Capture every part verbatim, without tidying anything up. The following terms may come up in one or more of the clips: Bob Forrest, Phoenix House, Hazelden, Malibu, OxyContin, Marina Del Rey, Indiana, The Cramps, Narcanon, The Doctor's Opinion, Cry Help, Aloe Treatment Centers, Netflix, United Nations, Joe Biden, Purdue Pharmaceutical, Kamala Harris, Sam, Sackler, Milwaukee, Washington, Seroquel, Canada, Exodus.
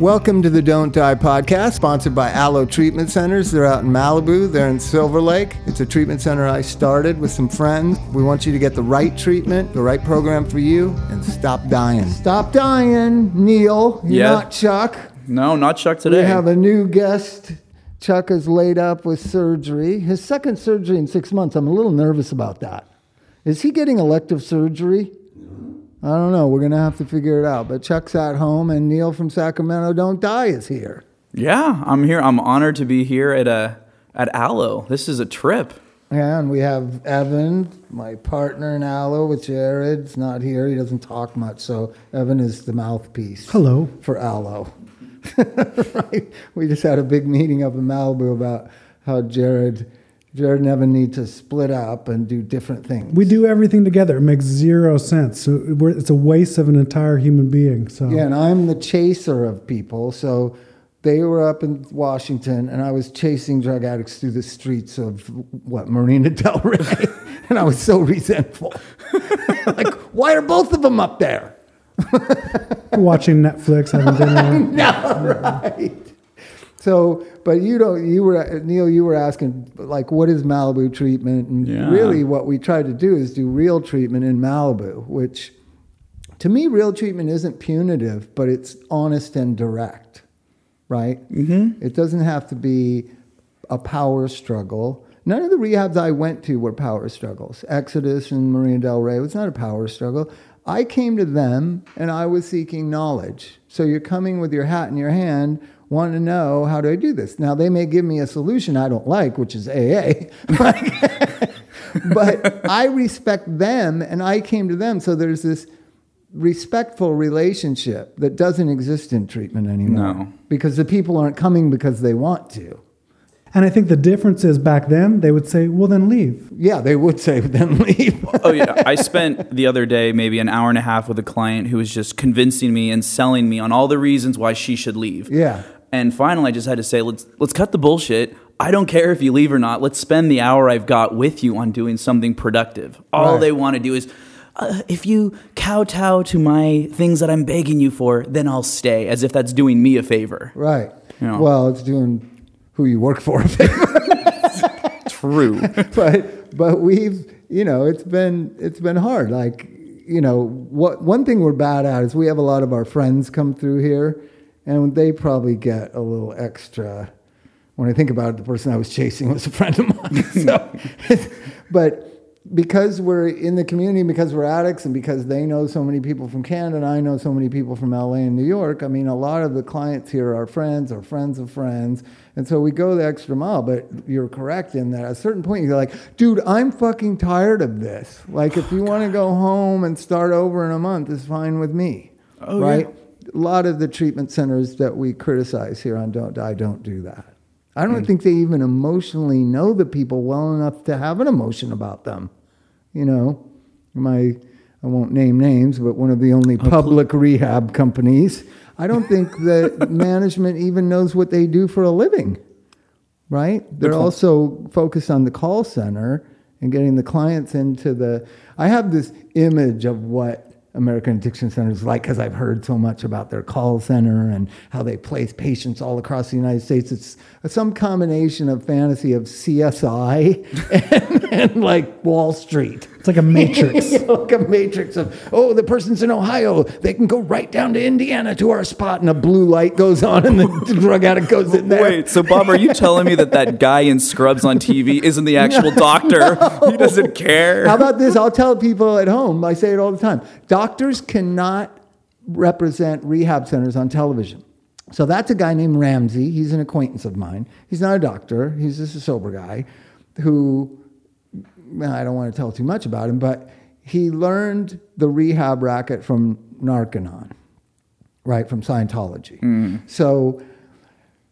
Welcome to the Don't Die podcast, sponsored by Aloe Treatment Centers. They're out in Malibu. They're in Silver Lake. It's a treatment center I started with some friends. We want you to get the right treatment, the right program for you, and stop dying. Stop dying, Neil. You're yeah. not Chuck. No, not Chuck today. We have a new guest. Chuck is laid up with surgery. His second surgery in six months. I'm a little nervous about that. Is he getting elective surgery? I don't know. We're going to have to figure it out. But Chuck's at home, and Neil from Sacramento Don't Die is here. Yeah, I'm here. I'm honored to be here at uh, at Aloe. This is a trip. Yeah, and we have Evan, my partner in Aloe with Jared. He's not here. He doesn't talk much, so Evan is the mouthpiece. Hello. For Aloe. Right? We just had a big meeting up in Malibu about how Jared... Jared and Evan need to split up and do different things. We do everything together. It makes zero sense. So we're, it's a waste of an entire human being. So yeah, and I'm the chaser of people. So they were up in Washington, and I was chasing drug addicts through the streets of, what, Marina Del Rey. And I was so resentful. Like, why are both of them up there? Watching Netflix, having dinner. No, right. So, but you don't, you were, Neil, you were asking, like, what is Malibu treatment? And yeah. really what we try to do is do real treatment in Malibu, which to me, real treatment isn't punitive, but it's honest and direct, right? Mm-hmm. It doesn't have to be a power struggle. None of the rehabs I went to were power struggles. Exodus and Marina Del Rey was not a power struggle. I came to them and I was seeking knowledge. So you're coming with your hat in your hand, want to know, how do I do this? Now, they may give me a solution I don't like, which is A A. But I respect them, and I came to them. So there's this respectful relationship that doesn't exist in treatment anymore. No. Because the people aren't coming because they want to. And I think the difference is back then, they would say, well, then leave. Yeah, they would say, then leave. Oh, yeah. I spent the other day maybe an hour and a half with a client who was just convincing me and selling me on all the reasons why she should leave. Yeah. And finally, I just had to say, let's let's cut the bullshit. I don't care if you leave or not. Let's spend the hour I've got with you on doing something productive. All right. They want to do is, uh, if you kowtow to my things that I'm begging you for, then I'll stay, as if that's doing me a favor. Right. You know? Well, it's doing who you work for a favor. True. But but we've, you know, it's been it's been hard. Like, you know, what one thing we're bad at is we have a lot of our friends come through here. And they probably get a little extra. When I think about it, the person I was chasing was a friend of mine. So, but because we're in the community, because we're addicts, and because they know so many people from Canada, and I know so many people from L A and New York, I mean, a lot of the clients here are friends or friends of friends. And so we go the extra mile. But you're correct in that at a certain point, you're like, dude, I'm fucking tired of this. Like, if you want to go home and start over in a month, it's fine with me. Oh, right? Yeah. A lot of the treatment centers that we criticize here on Don't Die don't do that. I don't mm. think they even emotionally know the people well enough to have an emotion about them. You know, my, I won't name names, but one of the only public rehab companies, I don't think that management even knows what they do for a living, right? They're also focused on the call center and getting the clients into the... I have this image of what American Addiction Centers like, because I've heard so much about their call center and how they place patients all across the United States. It's some combination of fantasy of C S I and, and like Wall Street. It's like a matrix. You know, like a matrix of, oh, the person's in Ohio. They can go right down to Indiana to our spot, and a blue light goes on, and the drug addict goes in there. Wait, so Bob, are you telling me that that guy in Scrubs on T V isn't the actual no, doctor? No. He doesn't care. How about this? I'll tell people at home. I say it all the time. Doctors cannot represent rehab centers on television. So that's a guy named Ramsey. He's an acquaintance of mine. He's not a doctor. He's just a sober guy who... I don't want to tell too much about him, but he learned the rehab racket from Narcanon, right, from Scientology. Mm. So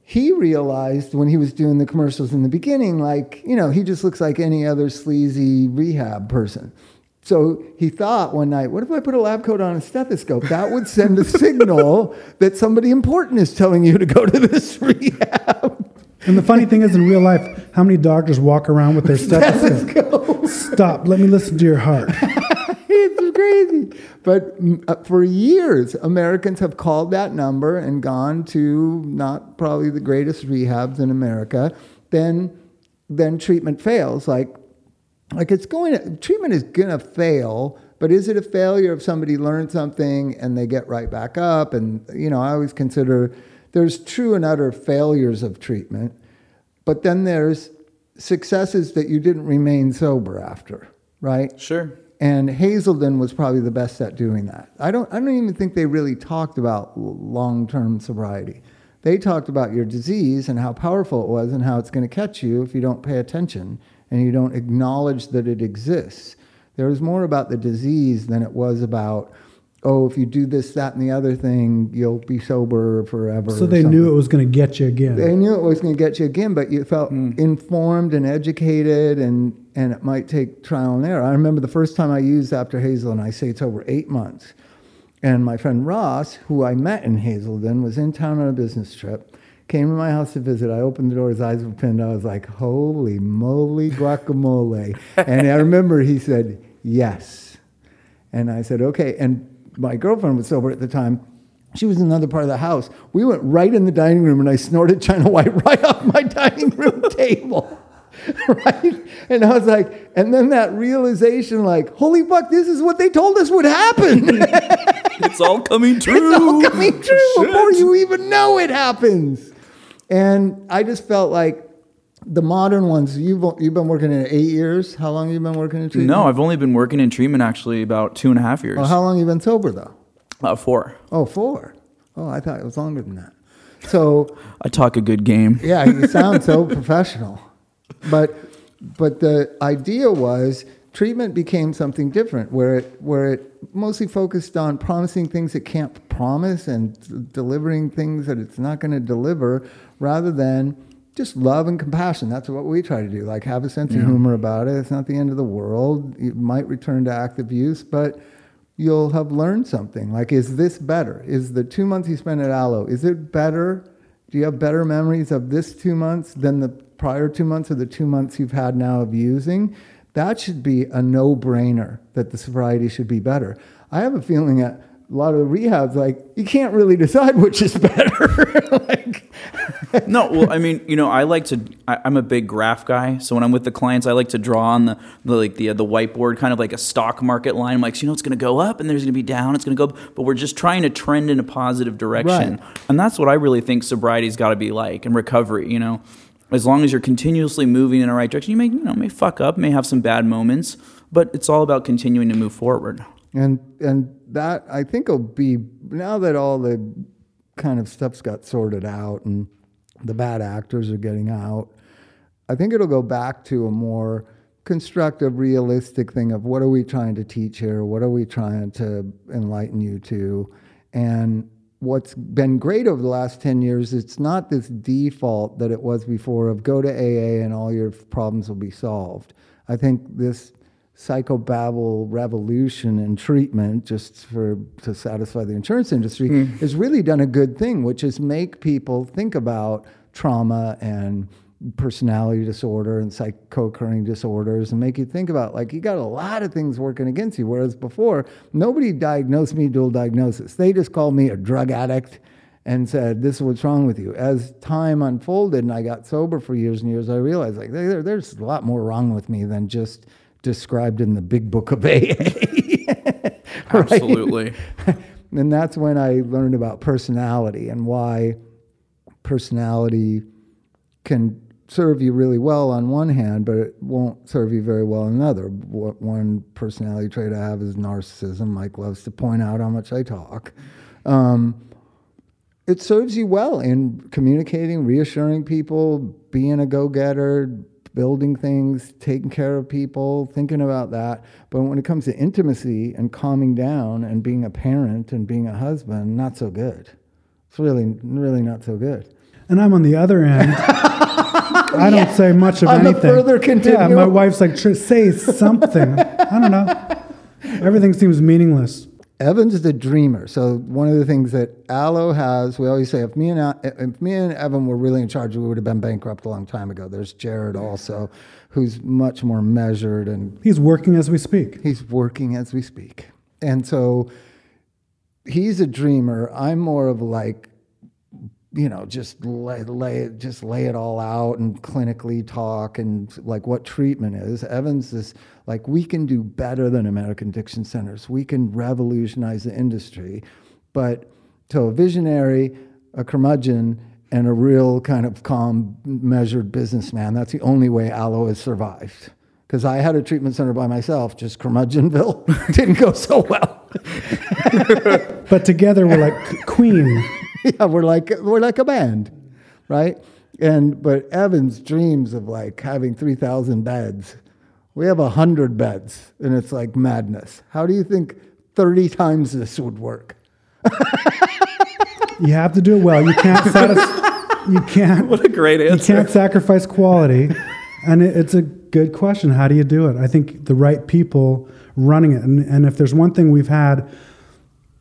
he realized when he was doing the commercials in the beginning, like, you know, he just looks like any other sleazy rehab person. So he thought one night, what if I put a lab coat on a stethoscope? That would send a signal that somebody important is telling you to go to this rehab. And the funny thing is, in real life, how many doctors walk around with their stethoscope? Stop. Let me listen to your heart. It's crazy. But for years, Americans have called that number and gone to not probably the greatest rehabs in America. Then, then treatment fails. Like, like it's going to, treatment is going to fail. But is it a failure if somebody learns something and they get right back up? And, you know, I always consider there's true and utter failures of treatment, but then there's successes that you didn't remain sober after, right? Sure. And Hazelden was probably the best at doing that. I don't I don't even think they really talked about long-term sobriety. They talked about your disease and how powerful it was and how it's going to catch you if you don't pay attention and you don't acknowledge that it exists. There was more about the disease than it was about, oh, if you do this, that, and the other thing, you'll be sober forever. So they knew it was going to get you again. They knew it was going to get you again, but you felt mm. informed and educated, and, and it might take trial and error. I remember the first time I used after Hazelden, I say it's over eight months. And my friend Ross, who I met in Hazelden, was in town on a business trip, came to my house to visit. I opened the door, his eyes were pinned. I was like, holy moly guacamole. And I remember he said, yes. And I said, okay. And my girlfriend was sober at the time. She was in another part of the house. We went right in the dining room and I snorted China White right off my dining room table. Right? And I was like, and then that realization, like, holy fuck, this is what they told us would happen. It's all coming true. It's all coming true Shit. Before you even know it happens. And I just felt like, the modern ones, you've you've been working in eight years? How long have you been working in treatment? No, I've only been working in treatment actually about two and a half years. Well, how long have you been sober, though? Uh, four. Oh, four. Oh, I thought it was longer than that. So I talk a good game. Yeah, you sound so professional. But but the idea was treatment became something different, where it, where it mostly focused on promising things it can't promise and t- delivering things that it's not going to deliver, rather than just love and compassion. That's what we try to do. Like, have a sense yeah. of humor about it. It's not the end of the world. You might return to active use, but you'll have learned something. Like, is this better? Is the two months you spent at Aloe, is it better? Do you have better memories of this two months than the prior two months or the two months you've had now of using? That should be a no-brainer that the sobriety should be better. I have a feeling that a lot of rehabs, like, you can't really decide which is better. like, no, well, I mean, you know, I like to, I, I'm a big graph guy. So when I'm with the clients, I like to draw on the, the like the uh, the whiteboard, kind of like a stock market line. I'm like, so, you know, it's going to go up and there's going to be down. It's going to go up, but we're just trying to trend in a positive direction. Right. And that's what I really think sobriety's got to be like, and recovery, you know. As long as you're continuously moving in the right direction, you may, you know, may fuck up, may have some bad moments, but it's all about continuing to move forward. And and that, I think, will be, now that all the kind of stuff's got sorted out and the bad actors are getting out, I think it'll go back to a more constructive, realistic thing of what are we trying to teach here? What are we trying to enlighten you to? And what's been great over the last ten years, it's not this default that it was before of go to A A and all your problems will be solved. I think this psychobabble revolution in treatment, just for to satisfy the insurance industry, mm. has really done a good thing, which is make people think about trauma and personality disorder and psych- co-occurring disorders, and make you think about, like, you got a lot of things working against you, whereas before, nobody diagnosed me dual diagnosis. They just called me a drug addict and said, this is what's wrong with you. As time unfolded and I got sober for years and years, I realized, like, there, there's a lot more wrong with me than just described in the big book of A A. Right? Absolutely. And that's when I learned about personality and why personality can serve you really well on one hand, but it won't serve you very well on another. What one personality trait I have is narcissism. Mike loves to point out how much I talk. Um, it serves you well in communicating, reassuring people, being a go-getter, building things, taking care of people, thinking about that. But when it comes to intimacy and calming down and being a parent and being a husband, not so good. It's really, really not so good. And I'm on the other end. I don't yeah. say much of I'm anything. I'm a further continuum. Yeah, my wife's like, say something. I don't know. Everything seems meaningless. Evan's the dreamer. So one of the things that Aloe has, we always say, if me and if me and Evan were really in charge, we would have been bankrupt a long time ago. There's Jared also, who's much more measured, and he's working as we speak. He's working as we speak. And so he's a dreamer. I'm more of like, you know, just lay, lay, just lay it all out and clinically talk and like what treatment is. Evan's this like, we can do better than American Addiction Centers. We can revolutionize the industry. But to a visionary, a curmudgeon, and a real kind of calm, measured businessman, that's the only way Aloe has survived. Because I had a treatment center by myself, just curmudgeonville. Didn't go so well. But together we're like Queen. Yeah, we're like we're like a band, right? And but Evan's dreams of like having three thousand beds, we have a hundred beds, and it's like madness. How do you think thirty times this would work? You have to do it well. You can't. Satis- you can't. What a great answer. You can't sacrifice quality, and it, it's a good question. How do you do it? I think the right people running it, and, and if there's one thing we've had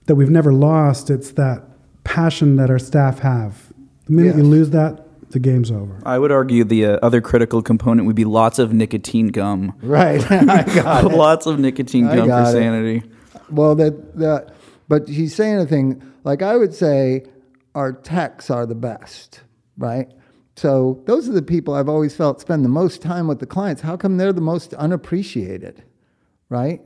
that we've never lost, it's that passion that our staff have. The minute yes. you lose that, the game's over. I would argue the uh, other critical component would be lots of nicotine gum. Right. I got it. Lots of nicotine I gum for sanity. It. Well, that that. But he's saying a thing, like I would say our techs are the best, right? So those are the people I've always felt spend the most time with the clients. How come they're the most unappreciated, right?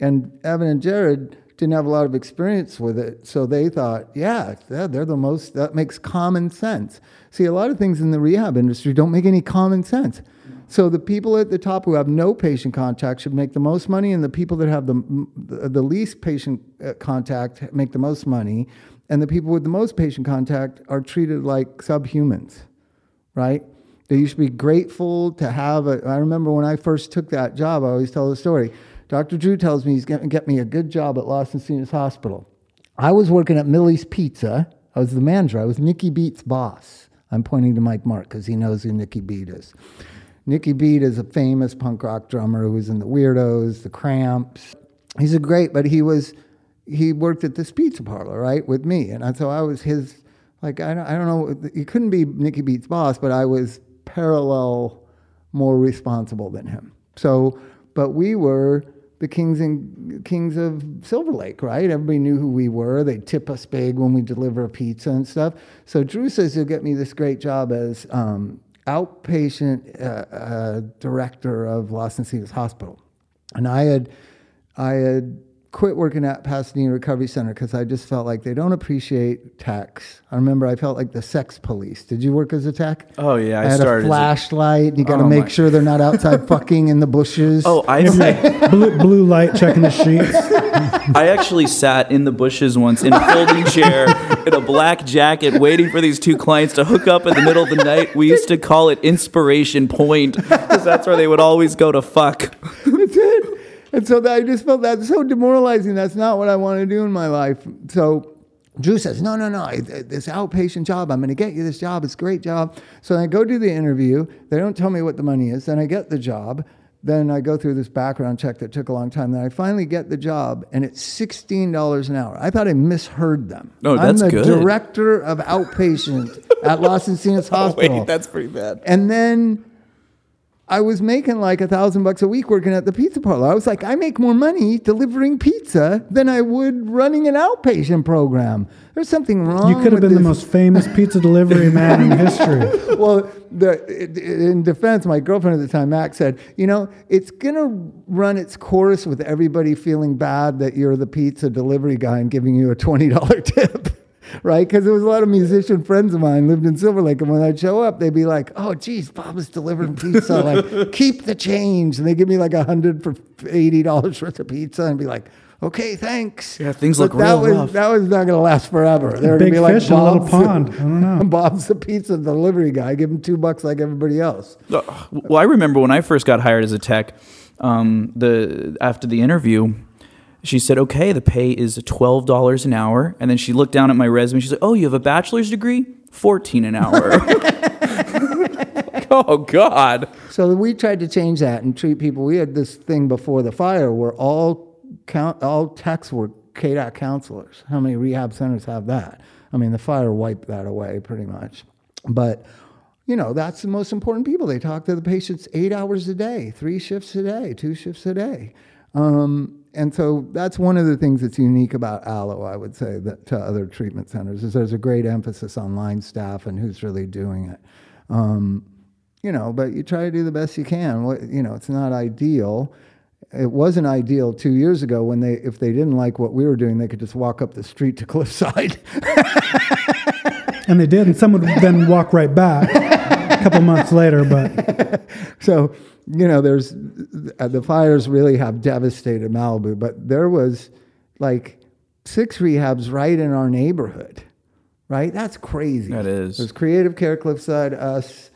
And Evan and Jared didn't have a lot of experience with it, so they thought, yeah, they're the most, that makes common sense. See, a lot of things in the rehab industry don't make any common sense. So the people at the top who have no patient contact should make the most money, and the people that have the the least patient contact make the most money, and the people with the most patient contact are treated like subhumans, right? They should be grateful to have a, I remember when I first took that job, I always tell the story. Doctor Drew tells me he's going to get me a good job at Los Angeles Hospital. I was working at Millie's Pizza. I was the manager. I was Nicky Beat's boss. I'm pointing to Mike Mark because he knows who Nicky Beat is. Nicky Beat is a famous punk rock drummer who was in the Weirdos, the Cramps. He's a great, but he was, he worked at this pizza parlor, right, with me. And so I was his, like, I don't, I don't know, he couldn't be Nicky Beat's boss, but I was parallel, more responsible than him. So, but we were the kings and kings of Silver Lake, right? Everybody knew who we were. They tip us big when we deliver pizza and stuff. So Drew says he'll get me this great job as, um, outpatient uh, uh, director of Los Angeles Hospital. And I had I had quit working at Pasadena Recovery Center because I just felt like they don't appreciate techs. I remember I felt like the sex police. Did you work as a tech? Oh, yeah. I, I had started a flashlight. A... You got to oh, make my... sure they're not outside fucking in the bushes. Oh, I see. blue, blue light checking the sheets. I actually sat in the bushes once in a folding chair in a black jacket waiting for these two clients to hook up in the middle of the night. We used to call it Inspiration Point because that's where they would always go to fuck. That's it. And so I just felt that's so demoralizing. That's not what I want to do in my life. So Drew says, no, no, no, this outpatient job, I'm going to get you this job. It's a great job. So I go do the interview. They don't tell me what the money is. Then I get the job. Then I go through this background check that took a long time. Then I finally get the job, and it's sixteen dollars an hour. I thought I misheard them. No, that's good. I'm the good. director of outpatient at Los Angeles Hospital. Oh, wait, that's pretty bad. And then I was making like a thousand bucks a week working at the pizza parlor. I was like, I make more money delivering pizza than I would running an outpatient program. There's something wrong. You could have been this. The most famous pizza delivery man in history. Well, the, in defense, my girlfriend at the time, Max, said, you know, it's going to run its course with everybody feeling bad that you're the pizza delivery guy and giving you a twenty dollars tip, right? Because there was a lot of musician friends of mine lived in Silver Lake, and when I'd show up, they'd be like, oh, geez, Bob was delivering pizza. Like, keep the change. And they give me like a hundred dollars for eighty dollars worth of pizza and be like, okay, thanks. Yeah, things but look that real was, rough. That was not going to last forever. They're going to be like fish Bob's, in a little pond. I don't know. Bob's the pizza delivery guy. Give him two bucks like everybody else. Well, I remember when I first got hired as a tech, um, the after the interview, she said, okay, the pay is twelve dollars an hour. And then she looked down at my resume. She's like, oh, you have a bachelor's degree? fourteen dollars an hour. Oh, God. So we tried to change that and treat people. We had this thing before the fire where all Count, all techs were K D O C counselors. How many rehab centers have that? I mean, the fire wiped that away pretty much. But, you know, that's the most important people. They talk to the patients eight hours a day, three shifts a day, two shifts a day. Um, and so that's one of the things that's unique about Aloe, I would say, that to other treatment centers, is there's a great emphasis on line staff and who's really doing it. Um, you know, but you try to do the best you can. What, you know, it's not ideal. It wasn't ideal two years ago when they, if they didn't like what we were doing, they could just walk up the street to Cliffside. And they did, and someone would then walk right back a couple months later. But so, you know, there's uh, the fires really have devastated Malibu, but there was like six rehabs right in our neighborhood, right? That's crazy. That is. There's Creative Care, Cliffside, us.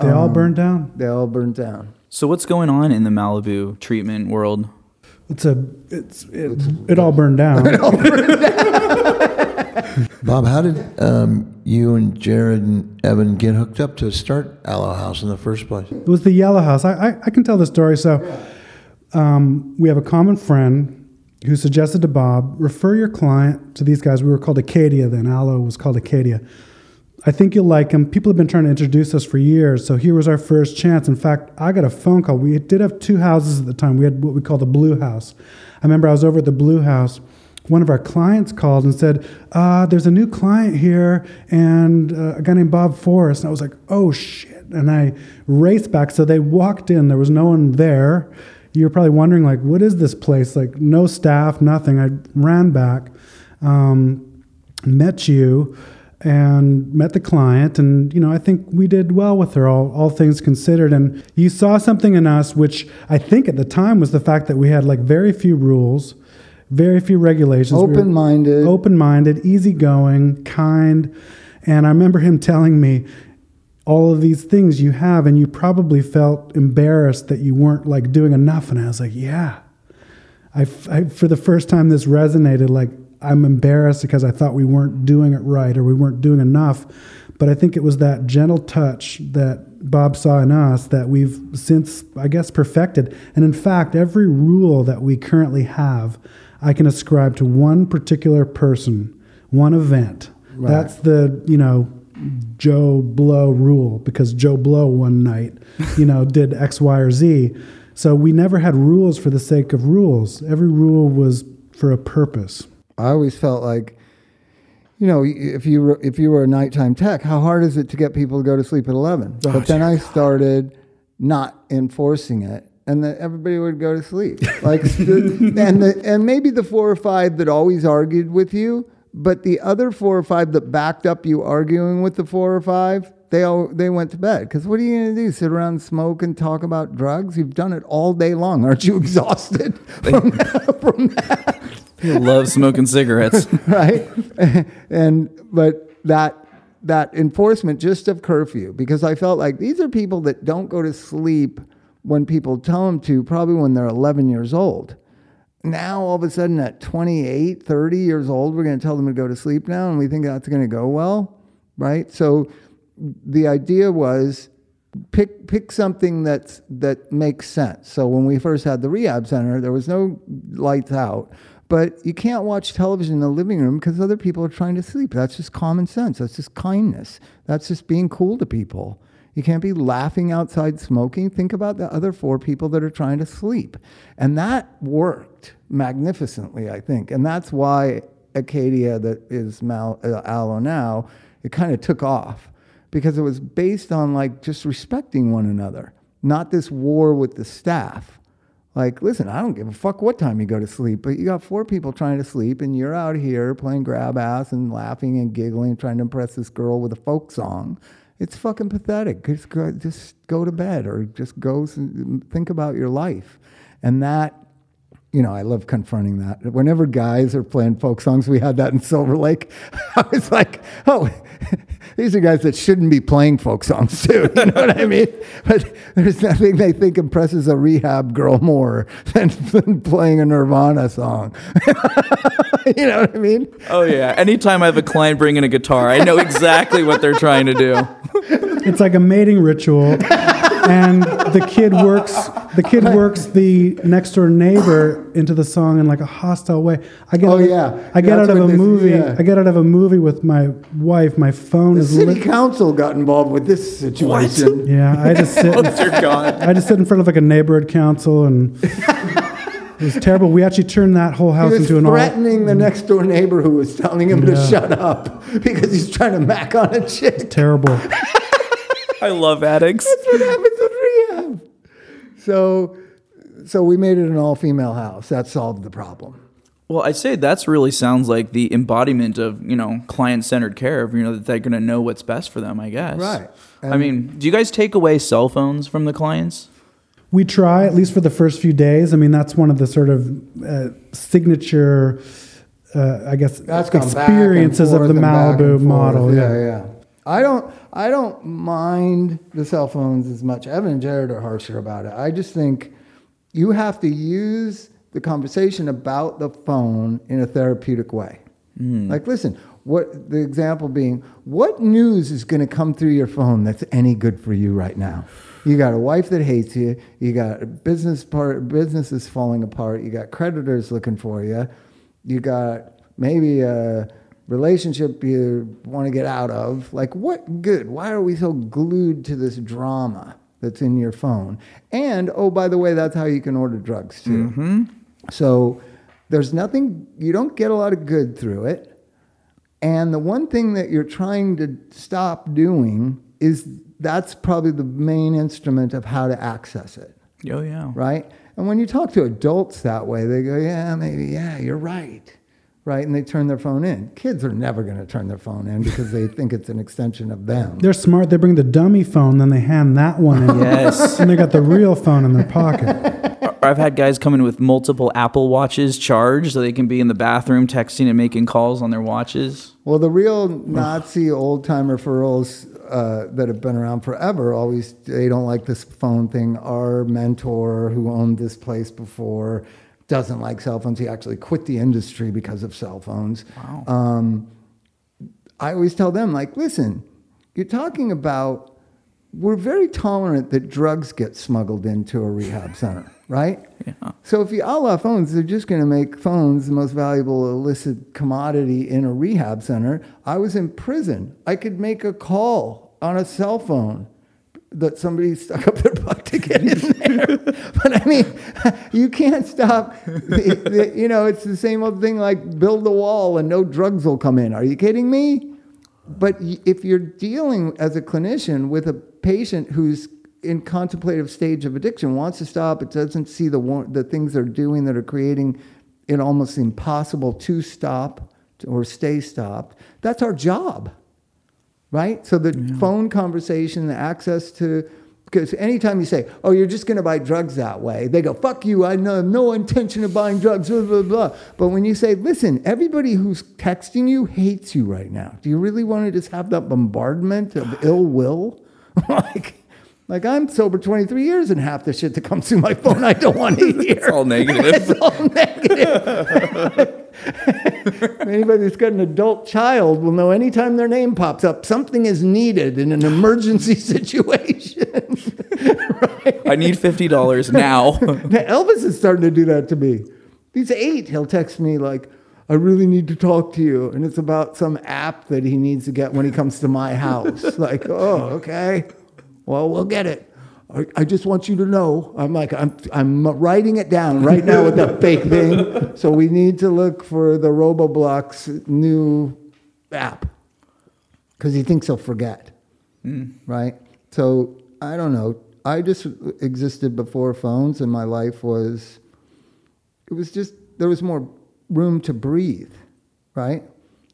They um, all burned down. They all burned down. So what's going on in the Malibu treatment world? It's a, it's, it, it's, it all burned down. It all burned down. Bob, how did um, you and Jared and Evan get hooked up to start Aloe House in the first place? It was the Yellow House. I, I, I can tell the story. So um, we have a common friend who suggested to Bob, refer your client to these guys. We were called Acadia then. Aloe was called Acadia. I think you'll like him. People have been trying to introduce us for years, so here was our first chance. In fact, I got a phone call. We did have two houses at the time. We had what we call the Blue House. I remember I was over at the Blue House. One of our clients called and said, uh, there's a new client here, and uh, a guy named Bob Forrest. And I was like, oh, shit. And I raced back. So they walked in. There was no one there. You're probably wondering, like, what is this place? Like, no staff, nothing. I ran back, um, met you. And met the client, and you know, I think we did well with her, all, all things considered. And you saw something in us, which I think at the time was the fact that we had like very few rules, very few regulations. Open-minded, we open-minded, easygoing, kind. And I remember him telling me all of these things you have, and you probably felt embarrassed that you weren't like doing enough. And I was like, yeah, I, I for the first time this resonated. Like, I'm embarrassed because I thought we weren't doing it right or we weren't doing enough. But I think it was that gentle touch that Bob saw in us that we've since, I guess, perfected. And in fact, every rule that we currently have, I can ascribe to one particular person, one event. Right. That's the, you know, Joe Blow rule, because Joe Blow one night, you know, did X, Y, or Z. So we never had rules for the sake of rules. Every rule was for a purpose. I always felt like, you know, if you were, if you were a nighttime tech, how hard is it to get people to go to sleep at eleven? Oh, but then I started not enforcing it, and that everybody would go to sleep. Like, the, and the, and maybe the four or five that always argued with you, but the other four or five that backed up you arguing with the four or five, they all they went to bed. Because what are you going to do? Sit around and smoke and talk about drugs? You've done it all day long. Aren't you exhausted from that? From that? You love smoking cigarettes. Right? And but that that enforcement just of curfew, because I felt like these are people that don't go to sleep when people tell them to, probably when they're eleven years old. Now, all of a sudden, at twenty-eight, thirty years old, we're going to tell them to go to sleep now, and we think that's going to go well, right? So the idea was pick pick something that's, that makes sense. So when we first had the rehab center, there was no lights out. But you can't watch television in the living room because other people are trying to sleep. That's just common sense. That's just kindness. That's just being cool to people. You can't be laughing outside smoking. Think about the other four people that are trying to sleep. And that worked magnificently, I think. And that's why Acadia, that is Mal- uh, Aloe now, it kind of took off. Because it was based on like just respecting one another, not this war with the staff. Like, listen, I don't give a fuck what time you go to sleep, but you got four people trying to sleep, and you're out here playing grab ass and laughing and giggling, trying to impress this girl with a folk song. It's fucking pathetic. Just go, just go to bed, or just go think about your life. And that, you know, I love confronting that. Whenever guys are playing folk songs, we had that in Silver Lake. I was like, oh, these are guys that shouldn't be playing folk songs too. You know what I mean? But there's nothing they think impresses a rehab girl more than, than playing a Nirvana song. You know what I mean? Oh, yeah. Anytime I have a client bring in a guitar, I know exactly what they're trying to do. It's like a mating ritual. And the kid works the kid works the next door neighbor into the song in like a hostile way. I get oh, out of, yeah. I get yeah, out of a this, movie yeah. I get out of a movie with my wife. My phone the is city lit. Council got involved with this situation. What? Yeah, I just sit in, I just sit in front of like a neighborhood council and It was terrible. We actually turned that whole house into an... He was threatening all- the next door neighbor who was telling him yeah. to shut up because he's trying to mac on a chick. It's terrible. I love addicts. That's what happens in rehab. So, so we made it an all-female house. That solved the problem. Well, I'd say that's really sounds like the embodiment of, you know, client-centered care, you know, that they're going to know what's best for them, I guess. Right. And I mean, do you guys take away cell phones from the clients? We try, at least for the first few days. I mean, that's one of the sort of uh, signature, uh, I guess, that's experiences of the Malibu model. Yeah, yeah, yeah. I don't I don't mind the cell phones as much. Evan and Jared are harsher about it. I just think you have to use the conversation about the phone in a therapeutic way. Mm. Like, listen, what the example being, what news is going to come through your phone that's any good for you right now? You got a wife that hates you. You got business part, businesses falling apart. You got creditors looking for you. You got maybe a relationship you want to get out of. Like, what good? Why are we so glued to this drama that's in your phone? And, oh, by the way, that's how you can order drugs, too. Mm-hmm. So there's nothing, you don't get a lot of good through it. And the one thing that you're trying to stop doing is that's probably the main instrument of how to access it. Oh, yeah. Right? And when you talk to adults that way, they go, yeah, maybe, yeah, you're right. Right? And they turn their phone in. Kids are never going to turn their phone in because they think it's an extension of them. They're smart. They bring the dummy phone, then they hand that one in. Yes. And they got the real phone in their pocket. I've had guys come in with multiple Apple Watches charged so they can be in the bathroom texting and making calls on their watches. Well, the real Nazi old-time referrals uh, that have been around forever always, they don't like this phone thing. Our mentor who owned this place before doesn't like cell phones. He actually quit the industry because of cell phones. Wow. Um, I always tell them, like, listen, you're talking about, we're very tolerant that drugs get smuggled into a rehab center, right? Yeah. So if you a la phones, they're just going to make phones the most valuable illicit commodity in a rehab center. I was in prison. I could make a call on a cell phone that somebody stuck up their butt to get in there. But I mean, you can't stop. The, the, you know, it's the same old thing like build a wall and no drugs will come in. Are you kidding me? But if you're dealing as a clinician with a patient who's in contemplative stage of addiction, wants to stop, it doesn't see the war- the things they're doing that are creating it almost impossible to stop or stay stopped, that's our job, right? So the yeah. phone conversation, the access to... Because anytime you say, oh, you're just going to buy drugs that way, they go, fuck you, I have no intention of buying drugs, blah, blah, blah. But when you say, listen, everybody who's texting you hates you right now. Do you really want to just have that bombardment of ill will? like, like I'm sober twenty-three years and half the shit that comes through my phone I don't want to hear. It's all negative. It's all negative. Anybody that's got an adult child will know anytime their name pops up, something is needed in an emergency situation. Right? I need fifty dollars now. Now. Elvis is starting to do that to me. He's eight. He'll text me like, I really need to talk to you. And it's about some app that he needs to get when he comes to my house. Like, oh, okay. Well, we'll get it. I just want you to know. I'm like, I'm I'm writing it down right now with that fake thing. So we need to look for the Roboblox new app because he thinks he'll forget, mm. right? So I don't know. I just existed before phones, and my life was, it was just, there was more room to breathe, right?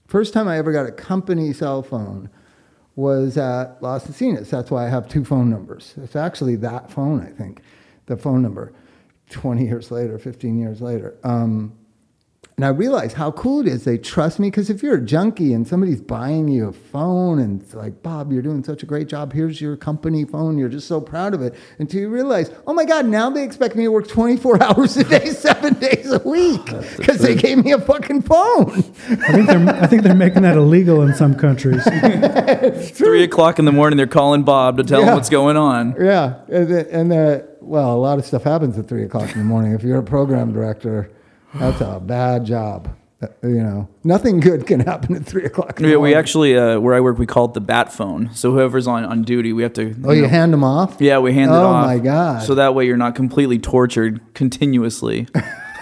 First time I ever got a company cell phone was at Las Encinas. That's why I have two phone numbers. It's actually that phone, I think, the phone number, twenty years later, fifteen years later. Um, and I realized how cool it is. They trust me, because if you're a junkie and somebody's buying you a phone and it's like, Bob, you're doing such a great job. Here's your company phone. You're just so proud of it. Until you realize, oh my God, now they expect me to work twenty-four hours a day, seven days a week, because they gave me a fucking phone. I think they're, I think they're making that illegal in some countries. It's three o'clock in the morning. They're calling Bob to tell yeah. him what's going on. Yeah. And, and uh, well, a lot of stuff happens at three o'clock in the morning. If you're a program director, that's a bad job. You know, nothing good can happen at three o'clock. In the yeah, morning. We actually, uh, where I work, we call it the bat phone. So whoever's on, on duty, we have to. Oh, you, you know, hand them off? Yeah, we hand oh, it off. Oh my God! So that way you're not completely tortured continuously.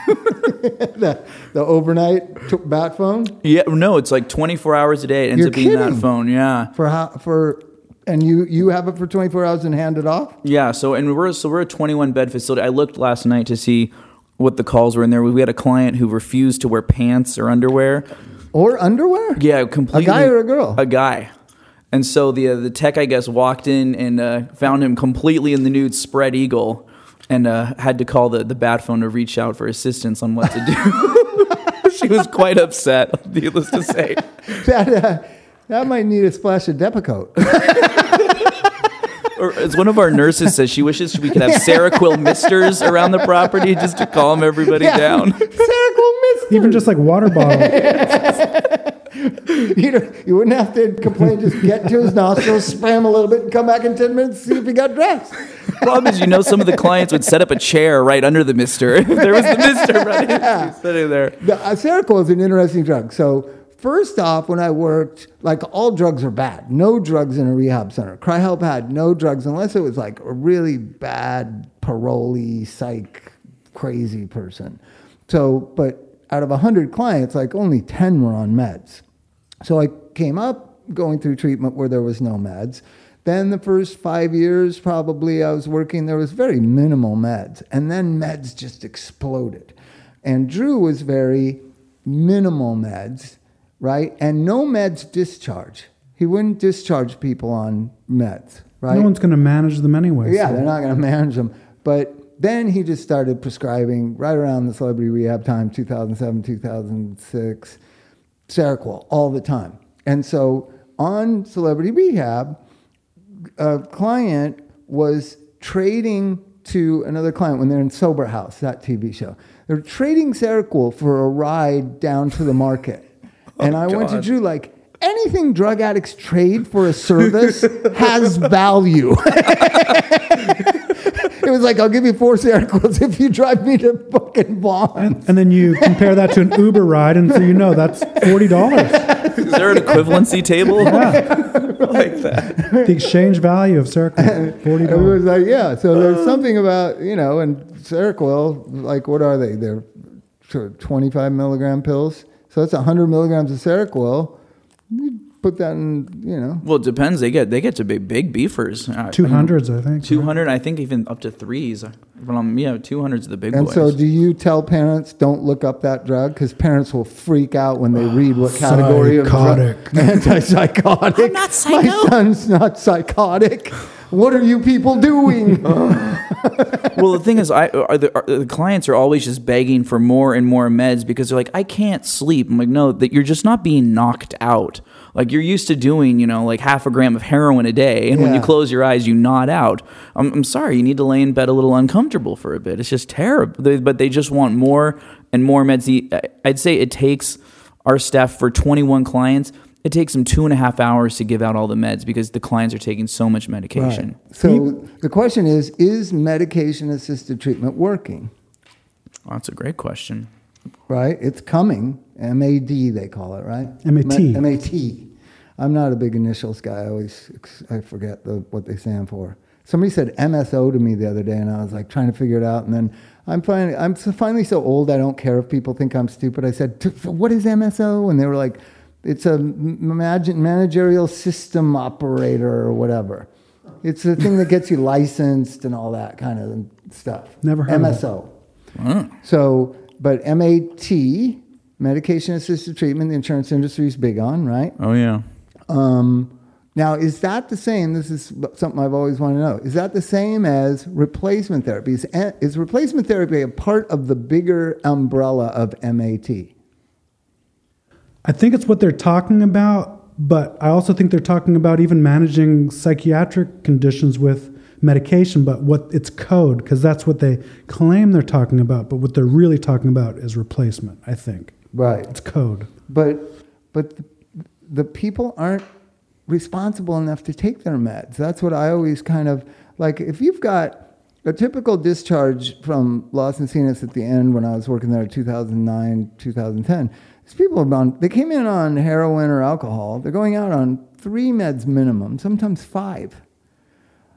the, the overnight t- bat phone? Yeah, no, it's like twenty-four hours a day. It ends You're up being kidding. That phone, yeah. For how, for and you, you have it for twenty-four hours and hand it off? Yeah, so and we're so we're a twenty-one bed facility. I looked last night to see what the calls were in there. We had a client who refused to wear pants or underwear. Or underwear? Yeah, completely. A guy or a girl? A guy. And so the uh, the tech, I guess, walked in and uh, found him completely in the nude, spread eagle, and uh, had to call the, the bat phone to reach out for assistance on what to do. She was quite upset, needless to say. That uh, that might need a splash of Depakote. Or as one of our nurses says, she wishes we could have Seroquel misters around the property just to calm everybody yeah. down. Seroquel misters. Even just like water bottles. You know, you wouldn't have to complain. Just get to his nostrils, spray him a little bit, and come back in ten minutes, see if he got dressed. Problem is, you know, some of the clients would set up a chair right under the mister. If there was the mister right yeah. sitting there. The, uh, Seroquel is an interesting drug. So first off, when I worked, like all drugs are bad. No drugs in a rehab center. Cry Help had no drugs unless it was like a really bad parolee, psych, crazy person. So, but out of one hundred clients, like only ten were on meds. So I came up going through treatment where there was no meds. Then the first five years probably I was working, there was very minimal meds. And then meds just exploded. And Drew was very minimal meds, right? And no meds discharge. He wouldn't discharge people on meds, right? No one's going to manage them anyway. Yeah, so. They're not going to manage them. But then he just started prescribing right around the celebrity rehab time, two thousand seven, two thousand six, Seroquel all the time. And so on celebrity rehab, a client was trading to another client when they're in Sober House, that T V show. They're trading Seroquel for a ride down to the market. Oh, and I God. went to Drew like, anything drug addicts trade for a service has value. It was like, I'll give you four Seroquels if you drive me to fucking Bonds. And, and then you compare that to an Uber ride, and so you know that's forty dollars. Is there an equivalency table? Yeah. Like that. The exchange value of Seroquel, forty dollars. It was like, yeah, so there's something about, you know, and Seroquel, like, what are they? They're sort of twenty-five milligram pills. So that's one hundred milligrams of Seroquel. You put that in, you know. Well, it depends. They get they get to be big beefers. Two hundreds, I think. Two hundred, right? I think even up to threes. But um, yeah, two hundreds are the big and boys. And so, do you tell parents don't look up that drug because parents will freak out when they read what category psychotic. Of drug? Antipsychotic. I'm not psycho. My son's not psychotic. What are you people doing? Well, the thing is, I are the, are the clients are always just begging for more and more meds because they're like, I can't sleep. I'm like, no, that you're just not being knocked out. Like you're used to doing, you know, like half a gram of heroin a day, and yeah. when you close your eyes, you nod out. I'm, I'm sorry, you need to lay in bed a little uncomfortable for a bit. It's just terrible. They, but they just want more and more meds. I'd say it takes our staff for twenty-one clients. It takes them two and a half hours to give out all the meds because the clients are taking so much medication. Right. So the question is, is medication-assisted treatment working? Well, that's a great question. Right? It's coming. M A D, they call it, right? M A T. M A T. I'm not a big initials guy. I always I forget the, what they stand for. Somebody said M S O to me the other day, and I was like trying to figure it out. And then I'm finally, I'm finally so old I don't care if people think I'm stupid. I said, what is M S O? And they were like, it's a managerial system operator or whatever. It's the thing that gets you licensed and all that kind of stuff. Never heard M S O. Of that. So, but M A T, medication-assisted treatment, the insurance industry is big on, right? Oh, yeah. Um, now, is that the same? This is something I've always wanted to know. Is that the same as replacement therapy? Is, is replacement therapy a part of the bigger umbrella of M A T? I think it's what they're talking about, but I also think they're talking about even managing psychiatric conditions with medication, but what it's code, because that's what they claim they're talking about, but what they're really talking about is replacement, I think. Right. It's code. But but the, the people aren't responsible enough to take their meds. That's what I always kind of, like, if you've got a typical discharge from Los Angeles at the end when I was working there in two thousand nine, two thousand ten, these people have gone, they came in on heroin or alcohol. They're going out on three meds minimum, sometimes five.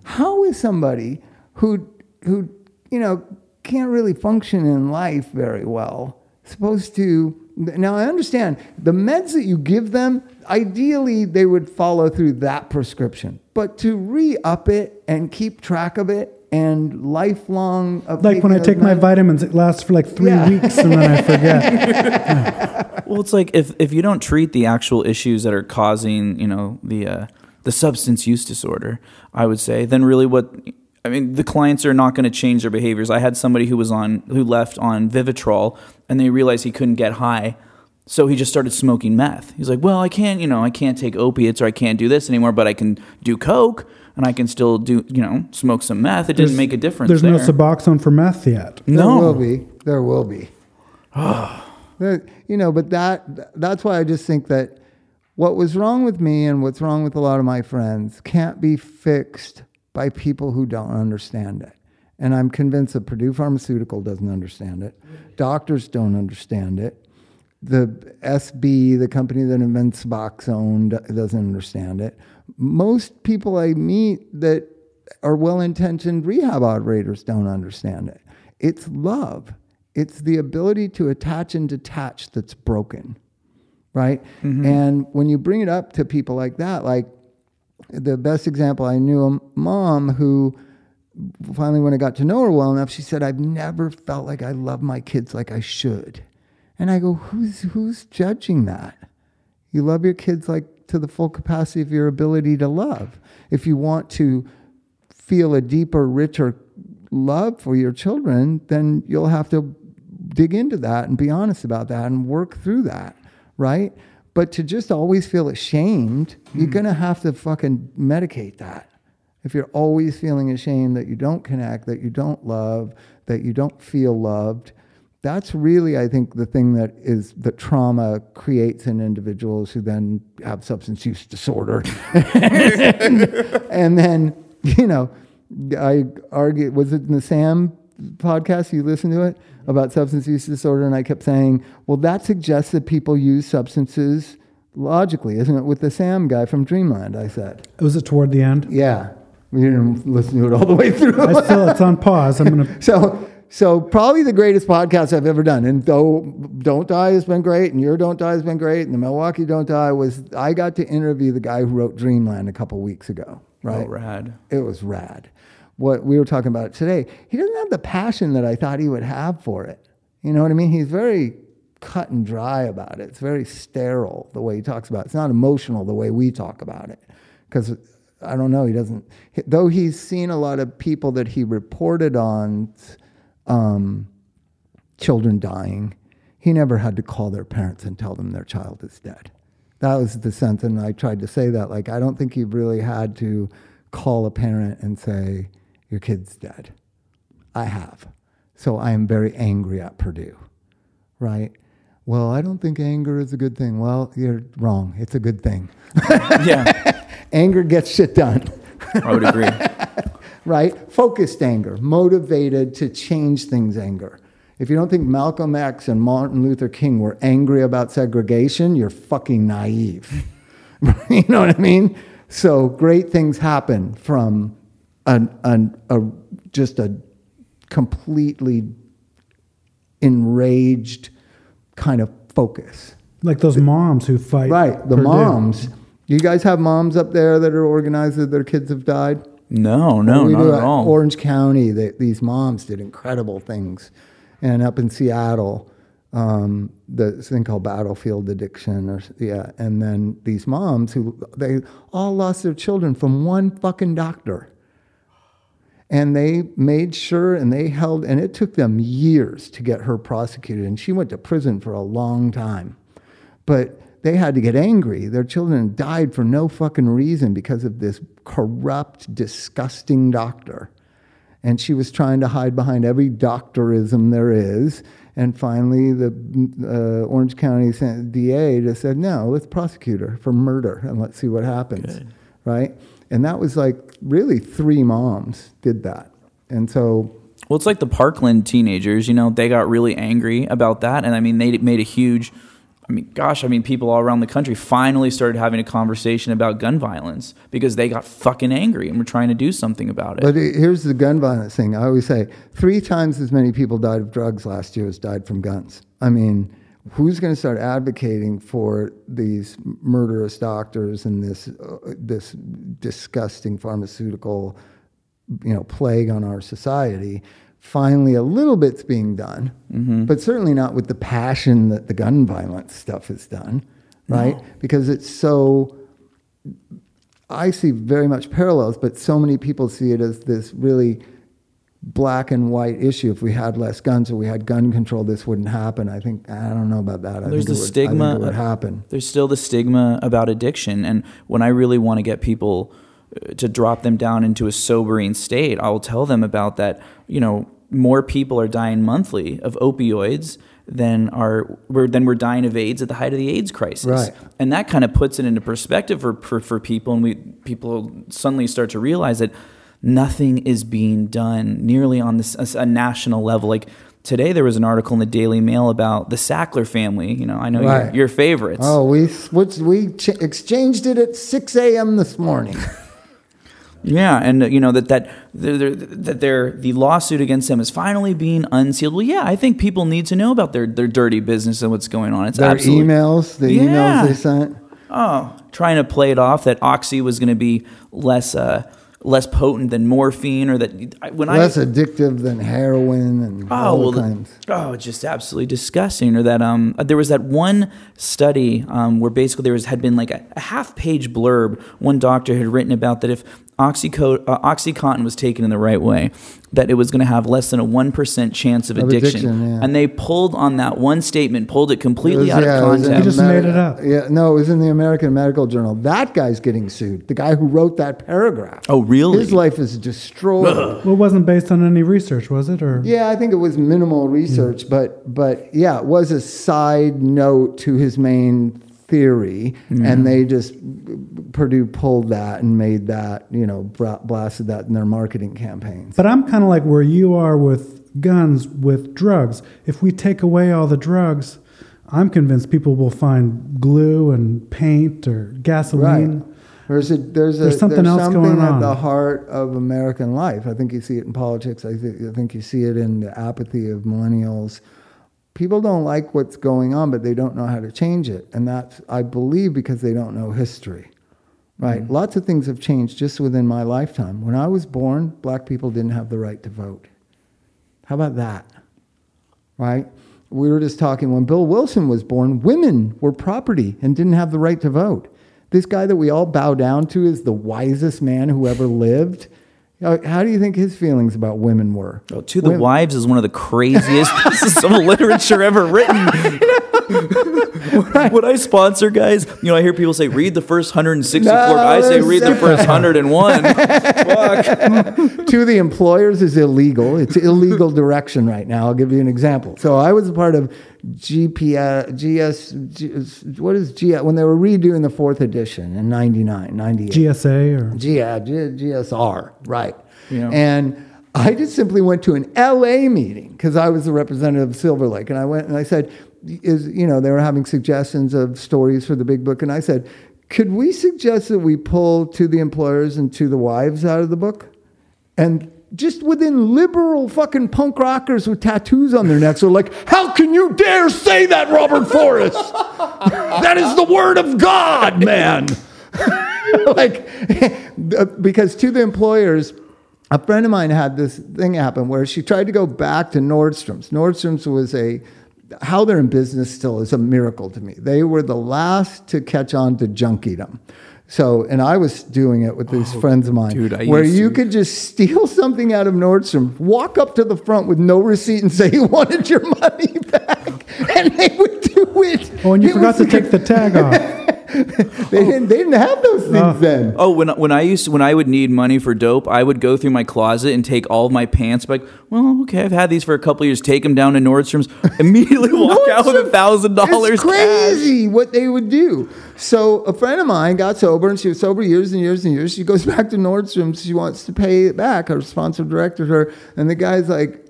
How is somebody who, who you know, can't really function in life very well. Supposed to, now I understand, the meds that you give them, ideally they would follow through that prescription. But to re-up it and keep track of it and lifelong... Like when I take my vitamins, it lasts for like three yeah. weeks and then I forget. Well, it's like if, if you don't treat the actual issues that are causing, you know, the uh, the substance use disorder, I would say, then really what... I mean, the clients are not going to change their behaviors. I had somebody who was on, who left on Vivitrol, and they realized he couldn't get high, so he just started smoking meth. He's like, well, I can't, you know, I can't take opiates or I can't do this anymore, but I can do coke and I can still do, you know, smoke some meth. It there's, didn't make a difference. There's there. no Suboxone for meth yet. No, there will be. There will be. there, you know, but that that's why I just think that what was wrong with me and what's wrong with a lot of my friends can't be fixed by people who don't understand it. And I'm convinced that Purdue Pharmaceutical doesn't understand it. Doctors don't understand it. The S B, the company that invents Suboxone, doesn't understand it. Most people I meet that are well-intentioned rehab operators don't understand it. It's love. It's the ability to attach and detach that's broken, right? Mm-hmm. And when you bring it up to people like that, like, the best example, I knew a mom who finally, when I got to know her well enough, she said, I've never felt like I love my kids like I should. And I go, who's who's judging that? You love your kids like to the full capacity of your ability to love. If you want to feel a deeper, richer love for your children, then you'll have to dig into that and be honest about that and work through that, right? But to just always feel ashamed, you're going to have to fucking medicate that. If you're always feeling ashamed that you don't connect, that you don't love, that you don't feel loved, that's really, I think, the thing that is the trauma creates in individuals who then have substance use disorder. and, and then, you know, I argue, was it in the Sam podcast, you listen to it, about substance use disorder, and I kept saying, well, that suggests that people use substances logically, isn't it? With the Sam guy from Dreamland, I said. Was it toward the end? Yeah. We didn't listen to it all the way through. I still, it's on pause. I'm gonna. so, so probably the greatest podcast I've ever done, and though Don't Die has been great, and your Don't Die has been great, and the Milwaukee Don't Die was, I got to interview the guy who wrote Dreamland a couple weeks ago, right? Oh, rad. It was rad. What we were talking about today, he doesn't have the passion that I thought he would have for it. You know what I mean? He's very cut and dry about it. It's very sterile the way he talks about it. It's not emotional the way we talk about it. Because, I don't know, he doesn't... Though he's seen a lot of people that he reported on, um, children dying, he never had to call their parents and tell them their child is dead. That was the sense, and I tried to say that. Like, I don't think he really had to call a parent and say... your kid's dead. I have. So I am very angry at Purdue, right? Well, I don't think anger is a good thing. Well, you're wrong. It's a good thing. Yeah. Anger gets shit done. I would agree. Right? Focused anger, motivated to change things anger. If you don't think Malcolm X and Martin Luther King were angry about segregation, you're fucking naive. You know what I mean? So great things happen from... An, an, a, just a completely enraged kind of focus. Like those moms who fight. Right, the Purdue. Moms. You guys have moms up there that are organized that their kids have died? No, no, not at all. Orange County, they, these moms did incredible things. And up in Seattle, um, this thing called Battlefield Addiction. Or, yeah, and then these moms who, they all lost their children from one fucking doctor. And they made sure, and they held, and it took them years to get her prosecuted. And she went to prison for a long time. But they had to get angry. Their children died for no fucking reason because of this corrupt, disgusting doctor. And she was trying to hide behind every doctorism there is. And finally, the uh, Orange County D A just said, no, let's prosecute her for murder, and let's see what happens. Good. Right? And that was like really three moms did that. And so... Well, it's like the Parkland teenagers, you know, they got really angry about that. And I mean, they made a huge... I mean, gosh, I mean, people all around the country finally started having a conversation about gun violence because they got fucking angry and were trying to do something about it. But here's the gun violence thing. I always say three times as many people died of drugs last year as died from guns. I mean, who's going to start advocating for these murderous doctors and this uh, this disgusting pharmaceutical, you know, plague on our society? Finally, a little bit's being done, mm-hmm. but certainly not with the passion that the gun violence stuff is done, right? No. Because it's so, I see very much parallels, but so many people see it as this really black and white issue. If we had less guns or we had gun control, this wouldn't happen. I think, I don't know about that. I there's think the it would, stigma. I think it would happen. There's still the stigma about addiction. And when I really want to get people to drop them down into a sobering state, I will tell them about that. You know, more people are dying monthly of opioids than are we're, than we're dying of AIDS at the height of the AIDS crisis. Right. And that kind of puts it into perspective for, for, for people. And we people suddenly start to realize that nothing is being done nearly on this, a, a national level. Like today there was an article in the Daily Mail about the Sackler family. You know, I know right. your, your favorites. Oh, we, we ch- exchanged it at six a.m. this morning. Yeah, and uh, you know that that they're, that they're, the lawsuit against them is finally being unsealed. Well, yeah, I think people need to know about their, their dirty business and what's going on. It's their absolutely, emails, the yeah. emails they sent. Oh, trying to play it off that Oxy was going to be less uh, less potent than morphine, or that when less I, addictive than heroin and oh, all well, kinds. Oh, just absolutely disgusting. Or that um, there was that one study um, where basically there was had been like a, a half page blurb one doctor had written about that if Oxyco- uh, Oxycontin was taken in the right way, that it was going to have less than a one percent chance of, of addiction. addiction yeah. And they pulled on that one statement, pulled it completely it was, out yeah, of context. You just Ameri- made it up. Yeah, no, it was in the American Medical Journal. That guy's getting sued, the guy who wrote that paragraph. Oh, really? His life is destroyed. Ugh. Well, it wasn't based on any research, was it? Or Yeah, I think it was minimal research, yeah. but but yeah, it was a side note to his main theory, mm-hmm. and they just Purdue pulled that and made that, you know, blasted that in their marketing campaigns. But I'm kind of like where you are with guns, with drugs. If we take away all the drugs, I'm convinced people will find glue and paint or gasoline. Right. There's a there's, there's a something there's else something going at on. The heart of American life. I think you see it in politics. I, th- I think you see it in the apathy of millennials. People don't like what's going on, but they don't know how to change it. And that's, I believe, because they don't know history, right? Mm-hmm. Lots of things have changed just within my lifetime. When I was born, black people didn't have the right to vote. How about that, right? We were just talking, when Bill Wilson was born, women were property and didn't have the right to vote. This guy that we all bow down to is the wisest man who ever lived. How do you think his feelings about women were? Oh, to the women. Wives is one of the craziest pieces of literature ever written. Right. Would I sponsor, guys? You know, I hear people say, read the first one hundred sixty-four. No, I say, read the first one hundred one. Fuck. To the employers is illegal. It's illegal direction right now. I'll give you an example. So I was a part of G P S, G S, G S, what is G S, when they were redoing the fourth edition in ninety-nine, ninety-eight. G S A or? G, G, G S R, right. Yeah. And I just simply went to an L A meeting because I was the representative of Silver Lake. And I went and I said, is, you know, they were having suggestions of stories for the big book. And I said, could we suggest that we pull To the Employers and To the Wives out of the book? And just within liberal fucking punk rockers with tattoos on their necks are like, how can you dare say that, Robert Forrest? That is the word of God, man. Like, because To the Employers, a friend of mine had this thing happen where she tried to go back to Nordstrom's. Nordstrom's was a, how they're in business still is a miracle to me. They were the last to catch on to junkiedom. So, and I was doing it with these oh, friends of mine, dude, where you to... could just steal something out of Nordstrom, walk up to the front with no receipt and say you wanted your money back, and they would do it. Oh, and you it forgot was... to take the tag off. they, oh. didn't, they didn't have those things oh. then. Oh, when when I used to, when I would need money for dope, I would go through my closet and take all of my pants. Like, well, okay, I've had these for a couple of years. Take them down to Nordstrom's, immediately walk out with a thousand dollars. It's crazy cash. What they would do. So a friend of mine got sober, and she was sober years and years and years. She goes back to Nordstrom's. She wants to pay it back. Her sponsor directed her, and the guy's like,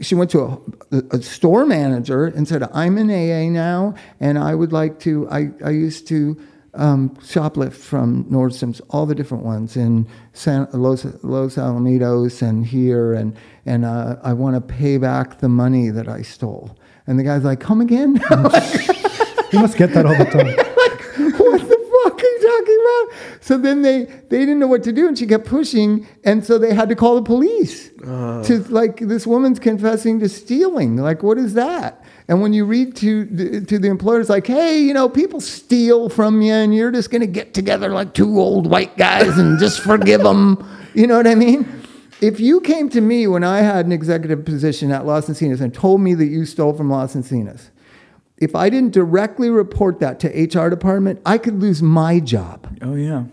she went to a, a store manager and said, I'm in A A now, and I would like to, I, I used to um, shoplift from Nordstrom's, all the different ones in San, Los, Los Alamitos and here, and, and uh, I want to pay back the money that I stole. And the guy's like, come again? You must get that all the time. So then they, they didn't know what to do, and she kept pushing, and so they had to call the police. Uh. To like, this woman's confessing to stealing. Like, what is that? And when you read to the, to the employers, like, hey, you know, people steal from you, and you're just going to get together like two old white guys and just forgive them. You know what I mean? If you came to me when I had an executive position at Los Encinas and told me that you stole from Los Encinas, if I didn't directly report that to H R department, I could lose my job. Oh, yeah.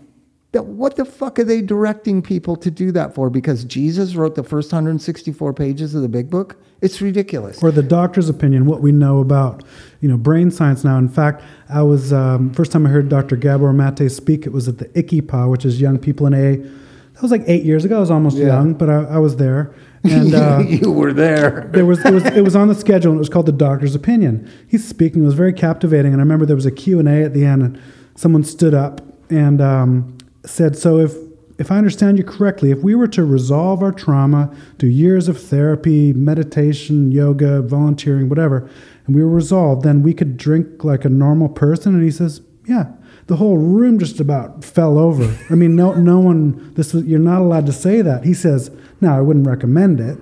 That, what the fuck are they directing people to do that for? Because Jesus wrote the first one hundred sixty-four pages of the Big Book? It's ridiculous. Or The Doctor's Opinion, what we know about, you know, brain science now. In fact, I was, um, first time I heard Doctor Gabor Mate speak, it was at the I C I P A, which is Young People in A A. That was like eight years ago. I was almost yeah. young, but I, I was there. And, uh, you were there. there was, it was it was on the schedule, and it was called The Doctor's Opinion. He's speaking. It was very captivating, and I remember there was a Q and A at the end, and someone stood up and um, said, so if, if I understand you correctly, if we were to resolve our trauma, do years of therapy, meditation, yoga, volunteering, whatever, and we were resolved, then we could drink like a normal person? And he says, yeah. The whole room just about fell over. I mean, no no one, this was, you're not allowed to say that. He says, no, I wouldn't recommend it,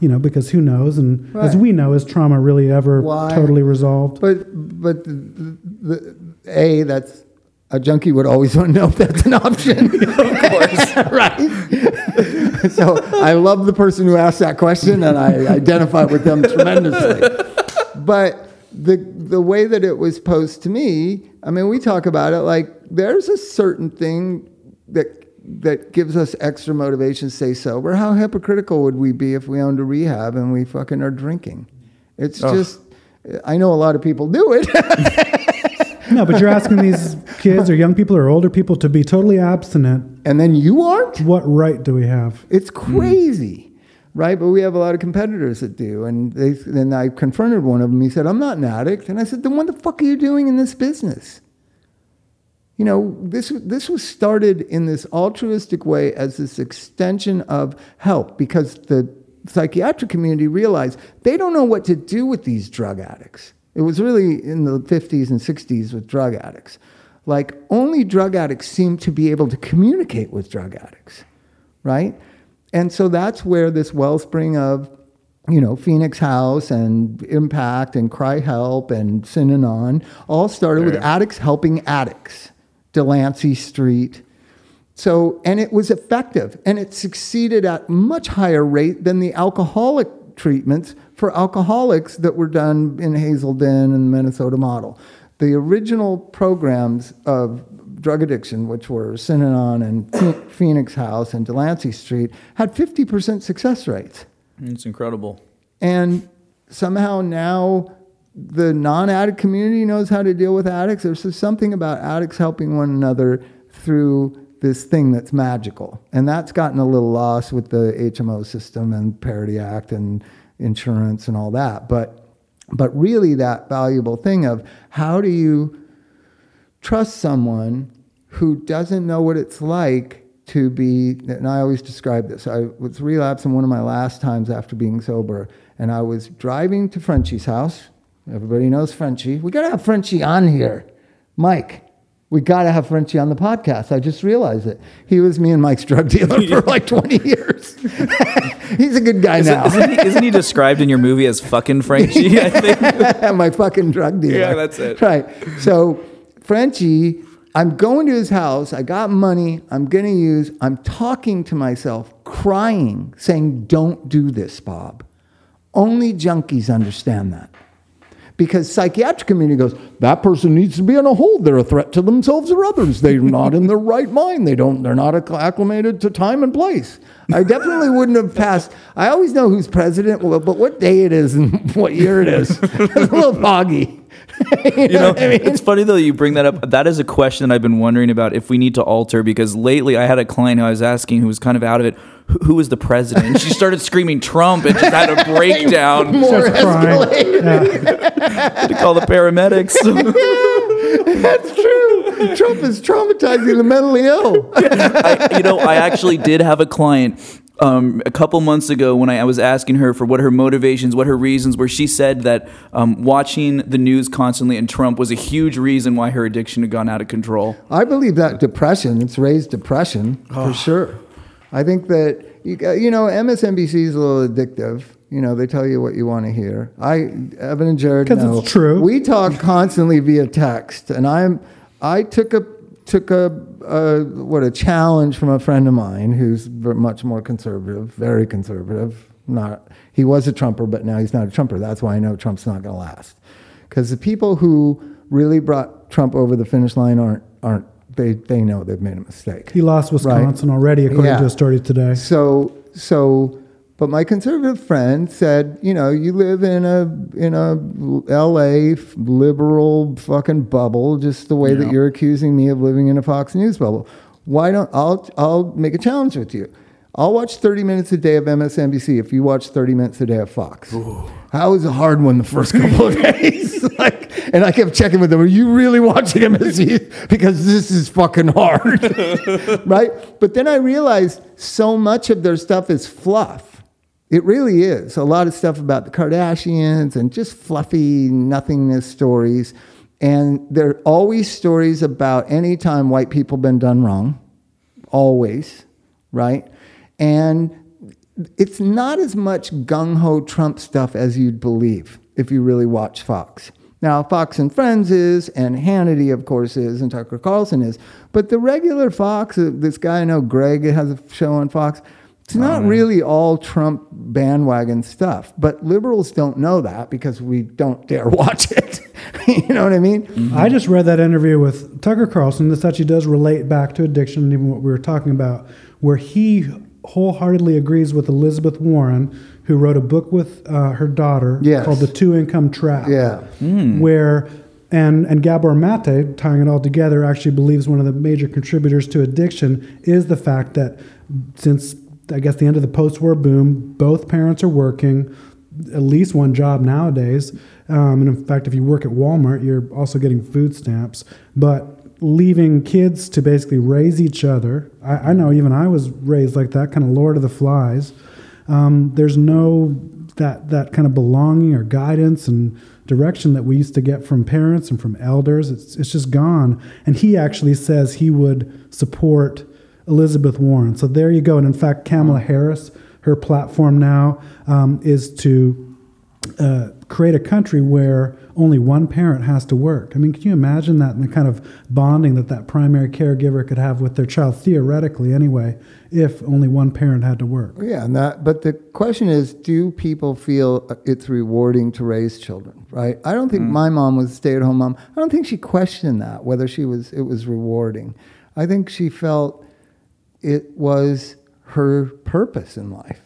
you know, because who knows? And right. as we know, is trauma really ever Why? totally resolved? But, but the, the, the, A, that's, a junkie would always want to know if that's an option. Of course. Right. So I love the person who asked that question, and I identify with them tremendously. But the the way that it was posed to me, I mean, we talk about it like there's a certain thing that that gives us extra motivation to stay sober. How hypocritical would we be if we owned a rehab and we fucking are drinking? It's oh. just, I know a lot of people do it. No, but you're asking these kids or young people or older people to be totally abstinent. And then you aren't? What right do we have? It's crazy. Mm-hmm. Right, but we have a lot of competitors that do, and they. Then I confronted one of them. He said, "I'm not an addict," and I said, "Then what the fuck are you doing in this business? You know, this this was started in this altruistic way as this extension of help, because the psychiatric community realized they don't know what to do with these drug addicts. It was really in the fifties and sixties with drug addicts. Like only drug addicts seem to be able to communicate with drug addicts, right?" And so that's where this wellspring of, you know, Phoenix House and Impact and Cry Help and Synanon all started there with addicts helping addicts, Delancey Street. So, and it was effective, and it succeeded at much higher rate than the alcoholic treatments for alcoholics that were done in Hazelden and the Minnesota model. The original programs of drug addiction, which were Synanon and Phoenix House and Delancey Street, had fifty percent success rates. It's incredible. And somehow now the non-addict community knows how to deal with addicts. There's just something about addicts helping one another through this thing that's magical. And that's gotten a little lost with the H M O system and Parity Act and insurance and all that. But, but really that valuable thing of how do you trust someone who doesn't know what it's like to be, and I always describe this. I was relapsing one of my last times after being sober, and I was driving to Frenchie's house. Everybody knows Frenchie. We got to have Frenchie on here. Mike, we got to have Frenchie on the podcast. I just realized it. He was me and Mike's drug dealer for like twenty years. He's a good guy Is now. It, isn't, he, isn't he described in your movie as fucking Frenchie, I think? My fucking drug dealer. Yeah, that's it. Right. So Frenchie, I'm going to his house. I got money I'm going to use. I'm talking to myself, crying, saying, don't do this, Bob. Only junkies understand that. Because psychiatric community goes, that person needs to be on a hold. They're a threat to themselves or others. They're not in their right mind. They don't, they're not acclimated to time and place. I definitely wouldn't have passed. I always know who's president, but what day it is and what year it is. It's a little foggy. you know, know I mean? It's funny, though, you bring that up. That is a question that I've been wondering about, if we need to alter, because lately I had a client who I was asking who was kind of out of it, who was the president? And she started screaming Trump and just had a breakdown. More escalated. Yeah. Had to call the paramedics. That's true. Trump is traumatizing the mentally ill. I, you know, I actually did have a client um, a couple months ago when I, I was asking her for what her motivations, what her reasons were. She said that um, watching the news constantly and Trump was a huge reason why her addiction had gone out of control. I believe that depression, it's raised depression oh. for sure. I think that, you know, M S N B C is a little addictive. You know, they tell you what you want to hear. I, Evan and Jared, because no. it's true. We talk constantly via text, and I'm, I took a took a, a what a challenge from a friend of mine who's much more conservative, very conservative. Not he was a Trumper, but now he's not a Trumper. That's why I know Trump's not going to last, because the people who really brought Trump over the finish line aren't aren't. They they know they've made a mistake. He lost Wisconsin right? already, according yeah. to a story today. So so, but my conservative friend said, you know, you live in a in a L A liberal fucking bubble, just the way yeah. that you're accusing me of living in a Fox News bubble. Why don't I'll I'll make a challenge with you. I'll watch thirty minutes a day of M S N B C if you watch thirty minutes a day of Fox. Ooh. That was a hard one the first couple of days. like, and I kept checking with them, are you really watching M S N B C? Because this is fucking hard. right? But then I realized so much of their stuff is fluff. It really is. A lot of stuff about the Kardashians and just fluffy nothingness stories. And there are always stories about any time white people been done wrong. Always. Right? And it's not as much gung-ho Trump stuff as you'd believe if you really watch Fox. Now, Fox and Friends is, and Hannity, of course, is, and Tucker Carlson is. But the regular Fox, this guy I know, Greg, has a show on Fox, it's not um, really all Trump bandwagon stuff. But liberals don't know that because we don't dare watch it. You know what I mean? Mm-hmm. I just read that interview with Tucker Carlson. This actually does relate back to addiction and even what we were talking about, where he wholeheartedly agrees with Elizabeth Warren, who wrote a book with uh, her daughter yes. called The Two Income Trap. Yeah. Mm. Where, and, and Gabor Mate, tying it all together, actually believes one of the major contributors to addiction is the fact that since, I guess, the end of the post-war boom, both parents are working, at least one job nowadays. Um, and in fact, if you work at Walmart, you're also getting food stamps. But leaving kids to basically raise each other. I, I know even I was raised like that, kind of Lord of the Flies. Um, there's no that that kind of belonging or guidance and direction that we used to get from parents and from elders. It's it's just gone. And he actually says he would support Elizabeth Warren. So there you go. And in fact, Kamala Harris, her platform now um, is to uh, create a country where only one parent has to work. I mean, can you imagine that and the kind of bonding that that primary caregiver could have with their child, theoretically anyway, if only one parent had to work? Yeah, and that, but the question is, do people feel it's rewarding to raise children, right? I don't think mm. my mom was a stay-at-home mom. I don't think she questioned that, whether she was it was rewarding. I think she felt it was her purpose in life.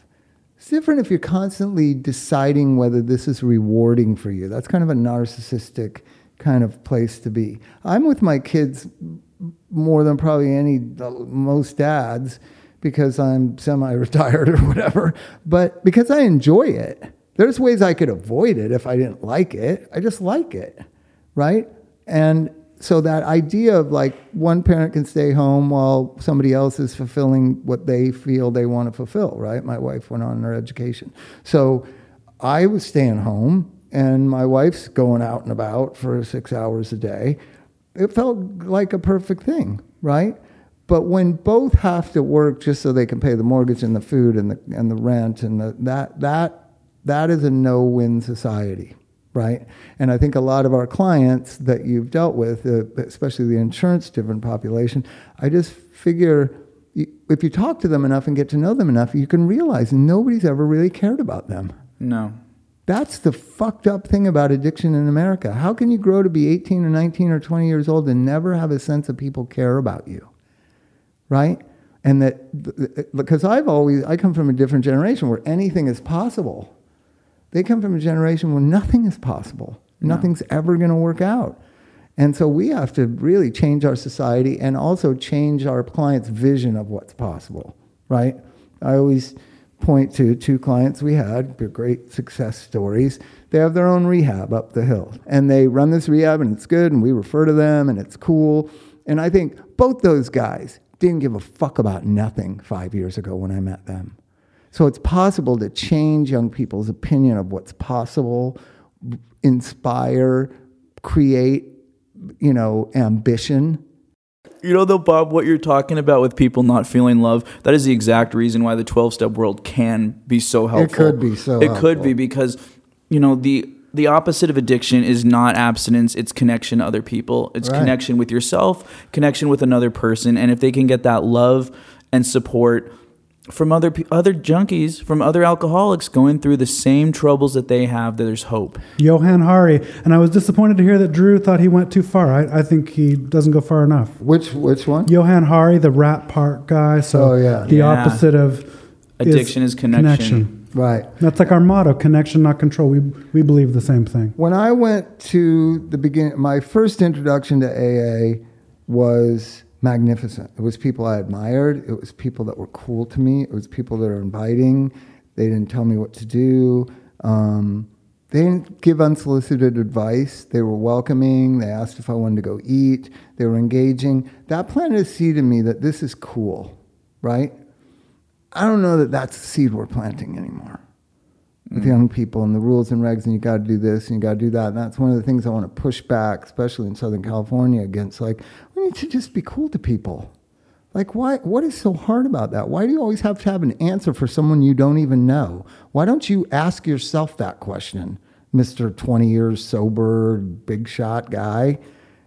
It's different if you're constantly deciding whether this is rewarding for you. That's kind of a narcissistic kind of place to be. I'm with my kids more than probably any, most dads, because I'm semi-retired or whatever, but because I enjoy it. There's ways I could avoid it if I didn't like it. I just like it, right? And so that idea of like one parent can stay home while somebody else is fulfilling what they feel they want to fulfill, right? My wife went on her education. So I was staying home and my wife's going out and about for six hours a day. It felt like a perfect thing, right? But when both have to work just so they can pay the mortgage and the food and the and the rent and the, that that that is a no-win society. Right? And I think a lot of our clients that you've dealt with, uh, especially the insurance-driven population, I just figure if you talk to them enough and get to know them enough, you can realize nobody's ever really cared about them. No. That's the fucked up thing about addiction in America. How can you grow to be eighteen or nineteen or twenty years old and never have a sense of people care about you? Right? And that, because I've always, I come from a different generation where anything is possible. They come from a generation where nothing is possible. No. Nothing's ever going to work out. And so we have to really change our society and also change our clients' vision of what's possible, right? I always point to two clients we had, they're great success stories. They have their own rehab up the hill. And they run this rehab, and it's good, and we refer to them, and it's cool. And I think both those guys didn't give a fuck about nothing five years ago when I met them. So it's possible to change young people's opinion of what's possible, inspire, create, you know, ambition. You know, though, Bob, what you're talking about with people not feeling love, that is the exact reason why the twelve-step world can be so helpful. It could be so It helpful. could be because, you know, the the opposite of addiction is not abstinence. It's connection to other people. It's right. Connection with yourself, connection with another person. And if they can get that love and support from other other junkies, from other alcoholics going through the same troubles that they have, that there's hope. Johan Hari. And I was disappointed to hear that Drew thought he went too far. I, I think he doesn't go far enough. Which which one? Johan Hari, the Rat Park guy. So oh, yeah. the yeah. opposite of addiction is, is connection. connection. Right. That's like our motto, connection, not control. We we believe the same thing. When I went to the beginning, my first introduction to A A was magnificent. It was people I admired. It was people that were cool to me. It was people that are inviting. They didn't tell me what to do. Um, they didn't give unsolicited advice. They were welcoming. They asked if I wanted to go eat. They were engaging. That planted a seed in me that this is cool, right? I don't know that that's the seed we're planting anymore mm. with young people and the rules and regs and you got to do this and you got to do that. And that's one of the things I want to push back, especially in Southern California, against. Like, we need to just be cool to people. Like, why? What is so hard about that? Why do you always have to have an answer for someone you don't even know? Why don't you ask yourself that question, Mister twenty years sober, big shot guy?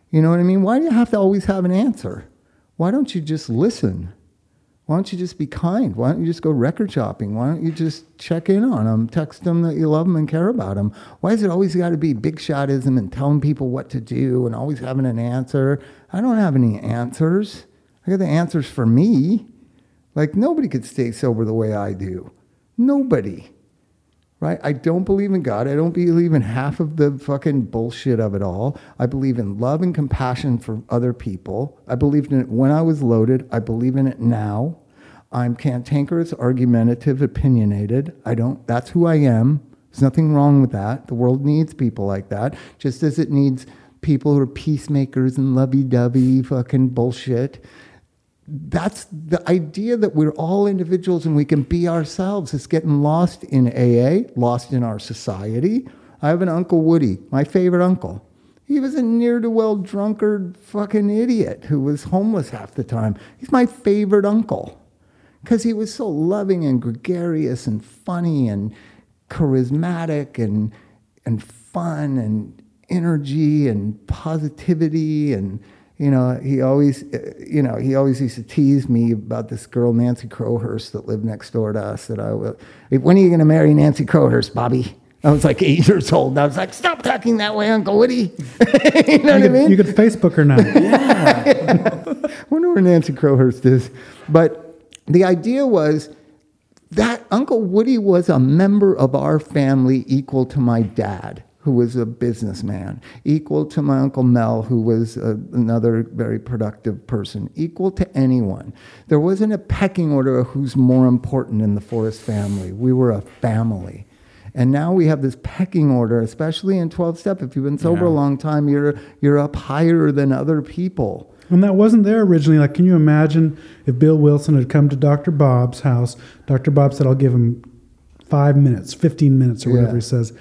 You know what I mean? Why do you have to always have an answer? Why don't you just listen? Why don't you just be kind? Why don't you just go record shopping? Why don't you just check in on them, text them that you love them and care about them? Why is it always got to be big shotism and telling people what to do and always having an answer? I don't have any answers. I got the answers for me. Like, nobody could stay sober the way I do. Nobody. Right? I don't believe in God. I don't believe in half of the fucking bullshit of it all. I believe in love and compassion for other people. I believed in it when I was loaded. I believe in it now. I'm cantankerous, argumentative, opinionated. I don't, that's who I am. There's nothing wrong with that. The world needs people like that, just as it needs people who are peacemakers and lovey-dovey fucking bullshit. That's the idea that we're all individuals and we can be ourselves. It's getting lost in A A, lost in our society. I have an Uncle Woody, my favorite uncle. He was a ne'er-do-well drunkard fucking idiot who was homeless half the time. He's my favorite uncle because he was so loving and gregarious and funny and charismatic and and fun and energy and positivity and... You know, he always, you know, he always used to tease me about this girl, Nancy Crowhurst, that lived next door to us. That I was, when are you going to marry Nancy Crowhurst, Bobby? I was like eight years old. And I was like, stop talking that way, Uncle Woody. you know you what could, I mean? You could Facebook her now. yeah. yeah. Wonder where Nancy Crowhurst is. But the idea was that Uncle Woody was a member of our family equal to my dad, who was a businessman, equal to my Uncle Mel, who was a, another very productive person, equal to anyone. There wasn't a pecking order of who's more important in the Forrest family. We were a family. And now we have this pecking order, especially in twelve-step. If you've been sober yeah. a long time, you're you're up higher than other people. And that wasn't there originally. Like, can you imagine if Bill Wilson had come to Doctor Bob's house? Doctor Bob said, I'll give him five minutes, fifteen minutes, or whatever yeah. he says.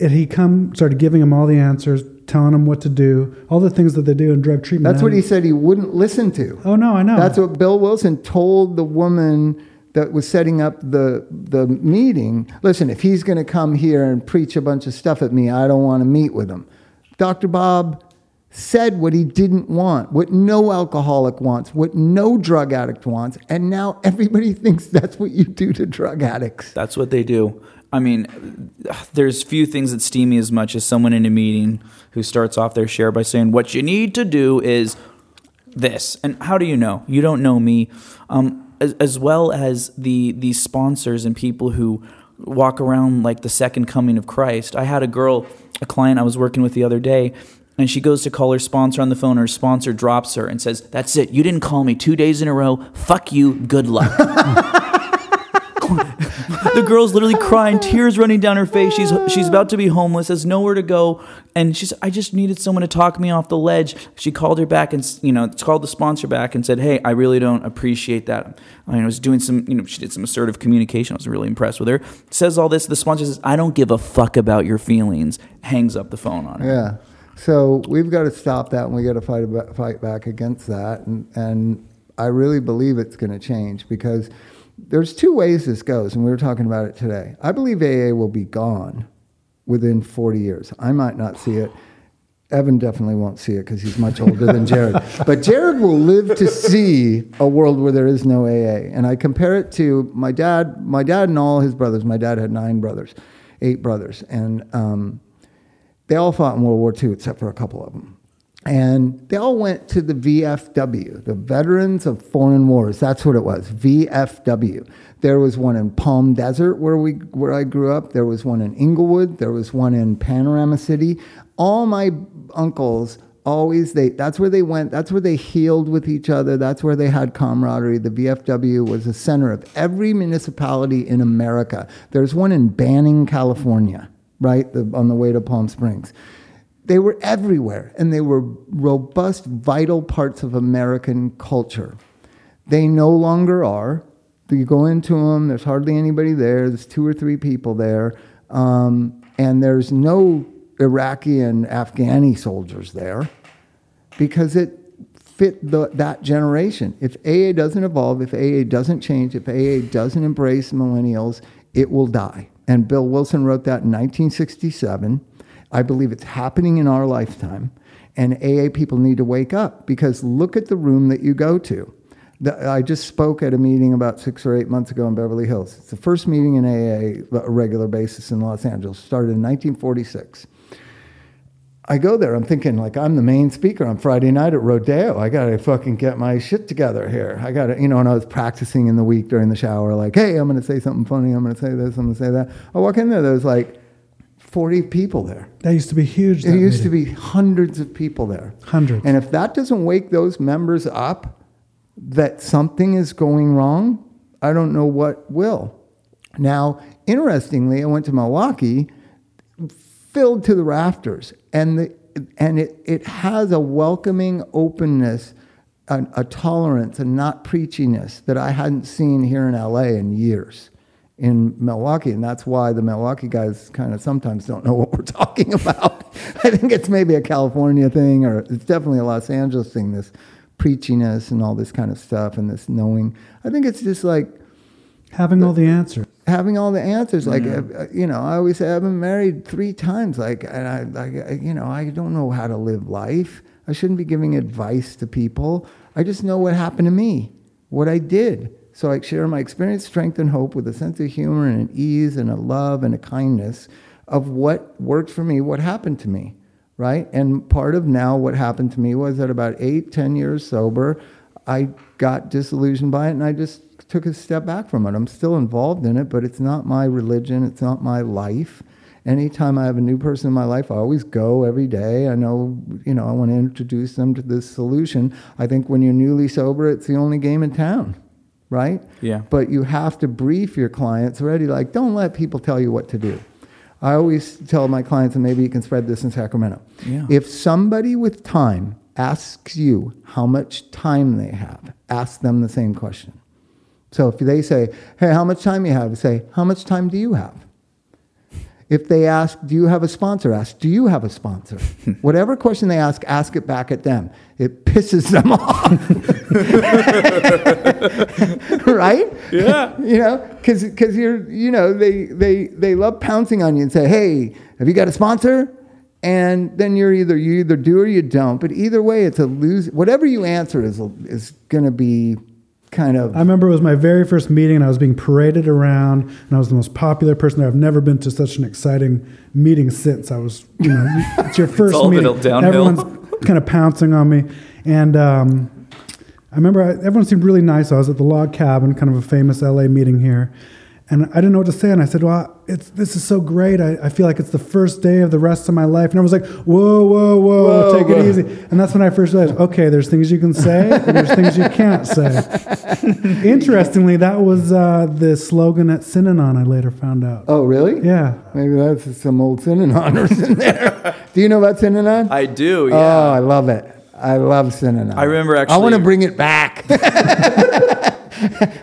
And he come started giving him all the answers, telling him what to do, all the things that they do in drug treatment. That's what he said he wouldn't listen to. Oh, no, I know. That's what Bill Wilson told the woman that was setting up the the meeting. Listen, if he's going to come here and preach a bunch of stuff at me, I don't want to meet with him. Doctor Bob said what he didn't want, what no alcoholic wants, what no drug addict wants, and now everybody thinks that's what you do to drug addicts. That's what they do. I mean, there's few things that steam me as much as someone in a meeting who starts off their share by saying, what you need to do is this. And how do you know? You don't know me. Um, as, as well as the, the sponsors and people who walk around like the second coming of Christ. I had a girl, a client I was working with the other day, and she goes to call her sponsor on the phone, her sponsor drops her and says, "That's it, you didn't call me two days in a row, fuck you, good luck." The girl's literally crying, tears running down her face. She's she's about to be homeless, has nowhere to go, and she's, I just needed someone to talk me off the ledge. She called her back and, you know, called the sponsor back and said, "Hey, I really don't appreciate that." I was doing some, you know, she did some assertive communication. I was really impressed with her. Says all this. The sponsor says, "I don't give a fuck about your feelings." Hangs up the phone on her. Yeah. So we've got to stop that, and we got to fight about, fight back against that. And and I really believe it's going to change, because there's two ways this goes, and we were talking about it today. I believe A A will be gone within forty years. I might not see it. Evan definitely won't see it because he's much older than Jared. But Jared will live to see a world where there is no A A. And I compare it to my dad, my dad and all his brothers. My dad had nine brothers, eight brothers. And um, they all fought in World War Two, except for a couple of them. And they all went to the V F W, the Veterans of Foreign Wars. That's what it was, V F W. There was one in Palm Desert where we where I grew up. There was one in Inglewood. There was one in Panorama City. All my uncles always, they that's where they went. That's where they healed with each other. That's where they had camaraderie. The V F W was the center of every municipality in America. There's one in Banning, California, right, the, on the way to Palm Springs. They were everywhere, and they were robust, vital parts of American culture. They no longer are. You go into them, there's hardly anybody there. There's two or three people there. Um, and there's no Iraqi and Afghani soldiers there, because it fit the, that generation. If A A doesn't evolve, if A A doesn't change, if A A doesn't embrace millennials, it will die. And Bill Wilson wrote that in nineteen sixty-seven. I believe it's happening in our lifetime, and A A people need to wake up, because look at the room that you go to. The, I just spoke at a meeting about six or eight months ago in Beverly Hills. It's the first meeting in A A on a regular basis in Los Angeles. Started in nineteen forty-six. I go there, I'm thinking, like, I'm the main speaker on Friday night at Rodeo. I got to fucking get my shit together here. I got to, you know, and I was practicing in the week during the shower, like, hey, I'm going to say something funny. I'm going to say this, I'm going to say that. I walk in there, there's like forty people there. That used to be huge. There used meeting. to be hundreds of people there. Hundreds. And if that doesn't wake those members up that something is going wrong, I don't know what will. Now, interestingly, I went to Milwaukee, filled to the rafters, and the and it it has a welcoming openness, a, a tolerance, and not preachiness that I hadn't seen here in L A in years. In Milwaukee, and that's why the Milwaukee guys kind of sometimes don't know what we're talking about. I think it's maybe a California thing, or it's definitely a Los Angeles thing, this preachiness and all this kind of stuff and this knowing. I think it's just like... Having the, all the answers. Having all the answers. Like, yeah. You know, I always say I've been married three times. Like, and I, I, you know, I don't know how to live life. I shouldn't be giving advice to people. I just know what happened to me, what I did. So I share my experience, strength, and hope with a sense of humor and an ease and a love and a kindness of what worked for me, what happened to me, right? And part of now what happened to me was that about eight, ten years sober, I got disillusioned by it, and I just took a step back from it. I'm still involved in it, but it's not my religion. It's not my life. Anytime I have a new person in my life, I always go every day. I know, you know, I want to introduce them to this solution. I think when you're newly sober, it's the only game in town. Right? Yeah. But you have to brief your clients already. Like, don't let people tell you what to do. I always tell my clients, and maybe you can spread this in Sacramento. Yeah. If somebody with time asks you how much time they have, ask them the same question. So if they say, hey, how much time you have? Say, how much time do you have? If they ask, do you have a sponsor? Ask, do you have a sponsor? Whatever question they ask, ask it back at them. It pisses them off. Right? Yeah. You know, because because you're, you know, they, they, they love pouncing on you and say, hey, have you got a sponsor? And then you're either, you either do or you don't. But either way, it's a lose. Whatever you answer is is going to be kind of. I remember it was my very first meeting, and I was being paraded around, and I was the most popular person there. I've never been to such an exciting meeting since. I was, you know, it's your first it's meeting. Everyone's kind of pouncing on me. And um, I remember I, everyone seemed really nice. I was at the Log Cabin, kind of a famous L A meeting here. And I didn't know what to say. And I said, well, it's, this is so great. I, I feel like it's the first day of the rest of my life. And I was like, whoa, whoa, whoa, whoa take whoa. it easy. And that's when I first realized, okay, there's things you can say and there's things you can't say. Interestingly, that was uh, the slogan at Synanon, I later found out. Oh, really? Yeah. Maybe that's some old Synanoners in there. Do you know about Synanon? I do, yeah. Oh, I love it. I love Synanon. I remember actually. I want to bring it back.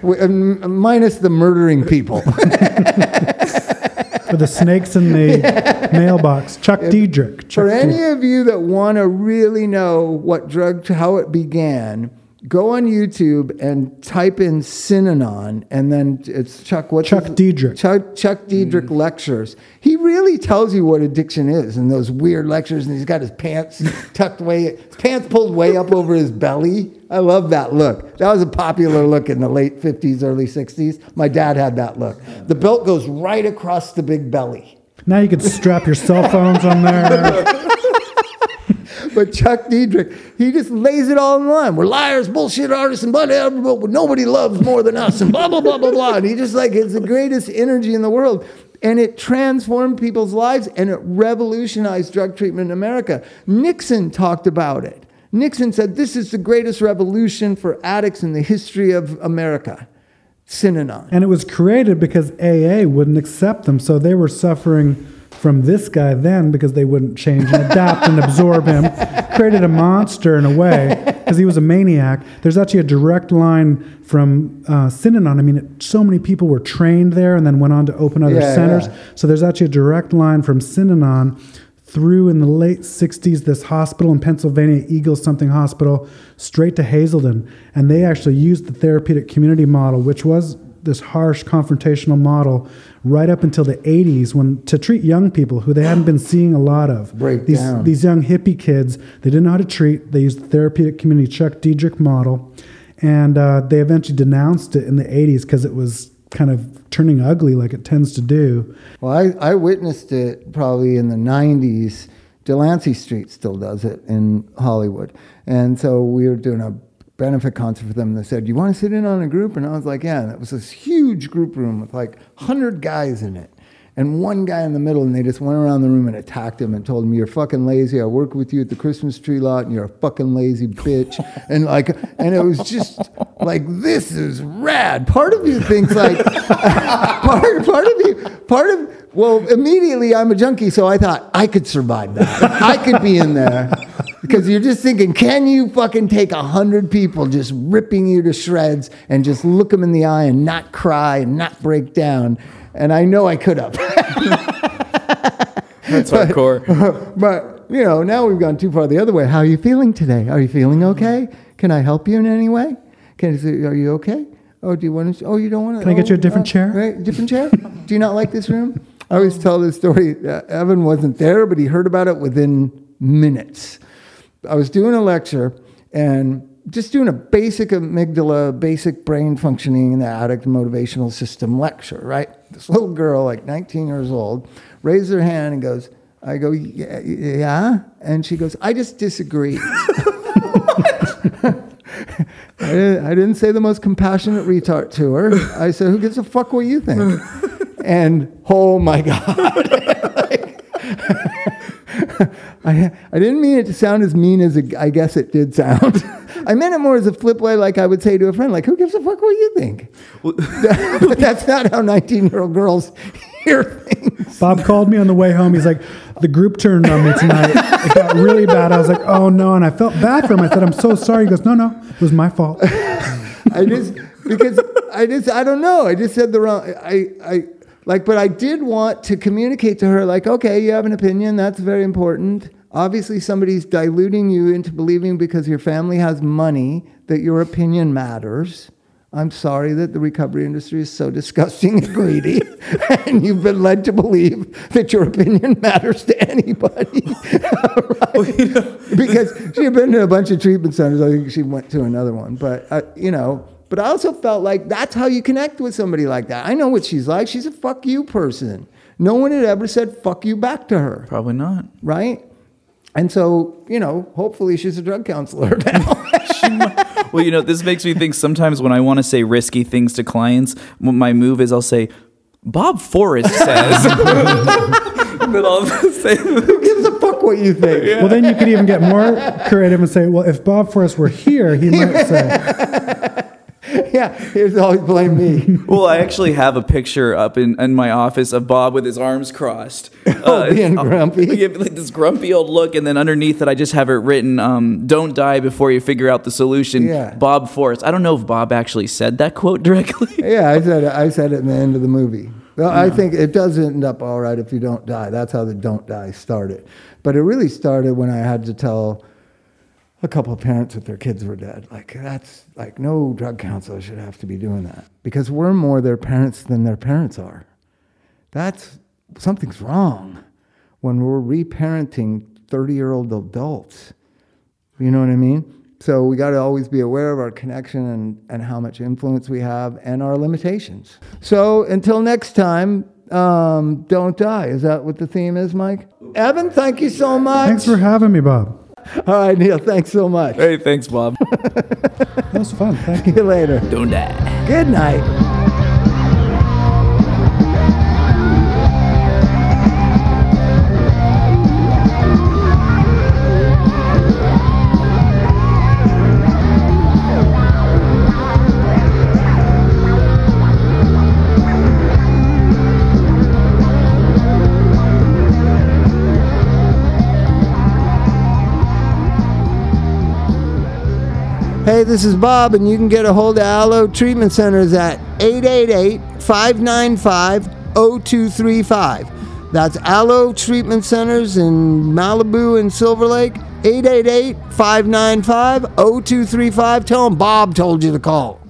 Minus the murdering people. For the snakes in the yeah. mailbox. Chuck if, Diedrich. Chuck for Diedrich. Any of you that want to really know what drug, how it began, go on YouTube and type in Synanon, and then it's Chuck. What's Chuck his, Diedrich. Chuck, Chuck Diedrich mm. lectures. He really tells you what addiction is in those weird lectures, and he's got his pants tucked way, his pants pulled way up over his belly. I love that look. That was a popular look in the late fifties, early sixties. My dad had that look. The belt goes right across the big belly. Now you could strap your cell phones on there. But Chuck Diedrich, he just lays it all in line. We're liars, bullshit artists, and blah, blah, blah, blah. Nobody loves more than us, and blah, blah, blah, blah, blah. And he just like, it's the greatest energy in the world. And it transformed people's lives, and it revolutionized drug treatment in America. Nixon talked about it. Nixon said, this is the greatest revolution for addicts in the history of America. Synanon. And it was created because A A wouldn't accept them, so they were suffering from this guy then because they wouldn't change and adapt and absorb him. Created a monster in a way because he was a maniac. There's actually a direct line from uh, Synanon. I mean, it, so many people were trained there and then went on to open other yeah, centers. Yeah. So there's actually a direct line from Synanon through in the late sixties, this hospital in Pennsylvania, Eagle something hospital, straight to Hazelden. And they actually used the therapeutic community model, which was this harsh confrontational model right up until the eighties when to treat young people who they hadn't been seeing a lot of. Break these, down. These young hippie kids, they didn't know how to treat. They used the therapeutic community Chuck Diedrich model, and uh, they eventually denounced it in the eighties because it was kind of turning ugly like it tends to do. Well, I, I witnessed it probably in the nineties. Delancey Street still does it in Hollywood. And so we were doing a benefit concert for them, and they said, you want to sit in on a group? And I was like, yeah. And it was this huge group room with like one hundred guys in it and one guy in the middle, and they just went around the room and attacked him and told him, you're fucking lazy, I work with you at the Christmas tree lot, and you're a fucking lazy bitch. And like, and it was just like, this is rad. Part of you thinks like, part, part of you, part of, well, immediately I'm a junkie, so I thought I could survive that. I could be in there. Because you're just thinking, can you fucking take a hundred people just ripping you to shreds and just look them in the eye and not cry and not break down? And I know I could have. That's but, hardcore. But, you know, now we've gone too far the other way. How are you feeling today? Are you feeling okay? Can I help you in any way? Can Are you okay? Oh, do you want to? Oh, you don't want to? Can I get oh, you a different uh, chair? Right, different chair? Do you not like this room? I always tell this story. Uh, Evan wasn't there, but he heard about it within minutes. I was doing a lecture and just doing a basic amygdala, basic brain functioning in the addict motivational system lecture, right? This little girl, like nineteen years old, raised her hand and goes, I go, yeah? yeah? And she goes, I just disagree. I, didn't, I didn't say the most compassionate retard to her. I said, who gives a fuck what you think? And oh my God. I I didn't mean it to sound as mean as a, I guess it did sound. I meant it more as a flip way, like I would say to a friend, like, who gives a fuck what you think? Well, but that's not how nineteen-year-old girls hear things. Bob called me on the way home. He's like, the group turned on me tonight. It got really bad. I was like, oh, no. And I felt bad for him. I said, I'm so sorry. He goes, no, no, it was my fault. I just, because I just, I don't know. I just said the wrong, I, I, Like, but I did want to communicate to her, like, okay, you have an opinion. That's very important. Obviously, somebody's diluting you into believing because your family has money that your opinion matters. I'm sorry that the recovery industry is so disgusting and greedy, and you've been led to believe that your opinion matters to anybody. Right? Well, you know, because she had been to a bunch of treatment centers. I think she went to another one. But, uh, you know... But I also felt like that's how you connect with somebody like that. I know what she's like. She's a fuck you person. No one had ever said fuck you back to her. Probably not. Right? And so, you know, hopefully she's a drug counselor now. Well, you know, this makes me think sometimes when I want to say risky things to clients, my move is I'll say, Bob Forrest says. Then I'll say, who gives a fuck what you think? Yeah. Well, then you could even get more creative and say, well, if Bob Forrest were here, he might say. Yeah, here's always blame me. Well, I actually have a picture up in, in my office of Bob with his arms crossed. Oh, uh, being grumpy. Like this grumpy old look, and then underneath it, I just have it written, um, don't die before you figure out the solution, yeah. Bob Forrest. I don't know if Bob actually said that quote directly. Yeah, I said it, I said it in the end of the movie. Well, yeah. I think it does end up all right if you don't die. That's how the don't die started. But it really started when I had to tell a couple of parents that their kids were dead. Like, that's, like, no drug counselor should have to be doing that. Because we're more their parents than their parents are. That's, something's wrong when we're reparenting thirty-year-old adults. You know what I mean? So we got to always be aware of our connection and, and how much influence we have and our limitations. So until next time, um, don't die. Is that what the theme is, Mike? Evan, thank you so much. Thanks for having me, Bob. All right, Neil, thanks so much. Hey, thanks, Bob. That was fun. Thank you. See you later. Don't die. Good night. Hey, this is Bob, and you can get a hold of Aloe Treatment Centers at eight eight eight, five nine five, zero two three five. That's Aloe Treatment Centers in Malibu and Silver Lake, eight eight eight, five nine five, zero two three five. Tell them Bob told you to call.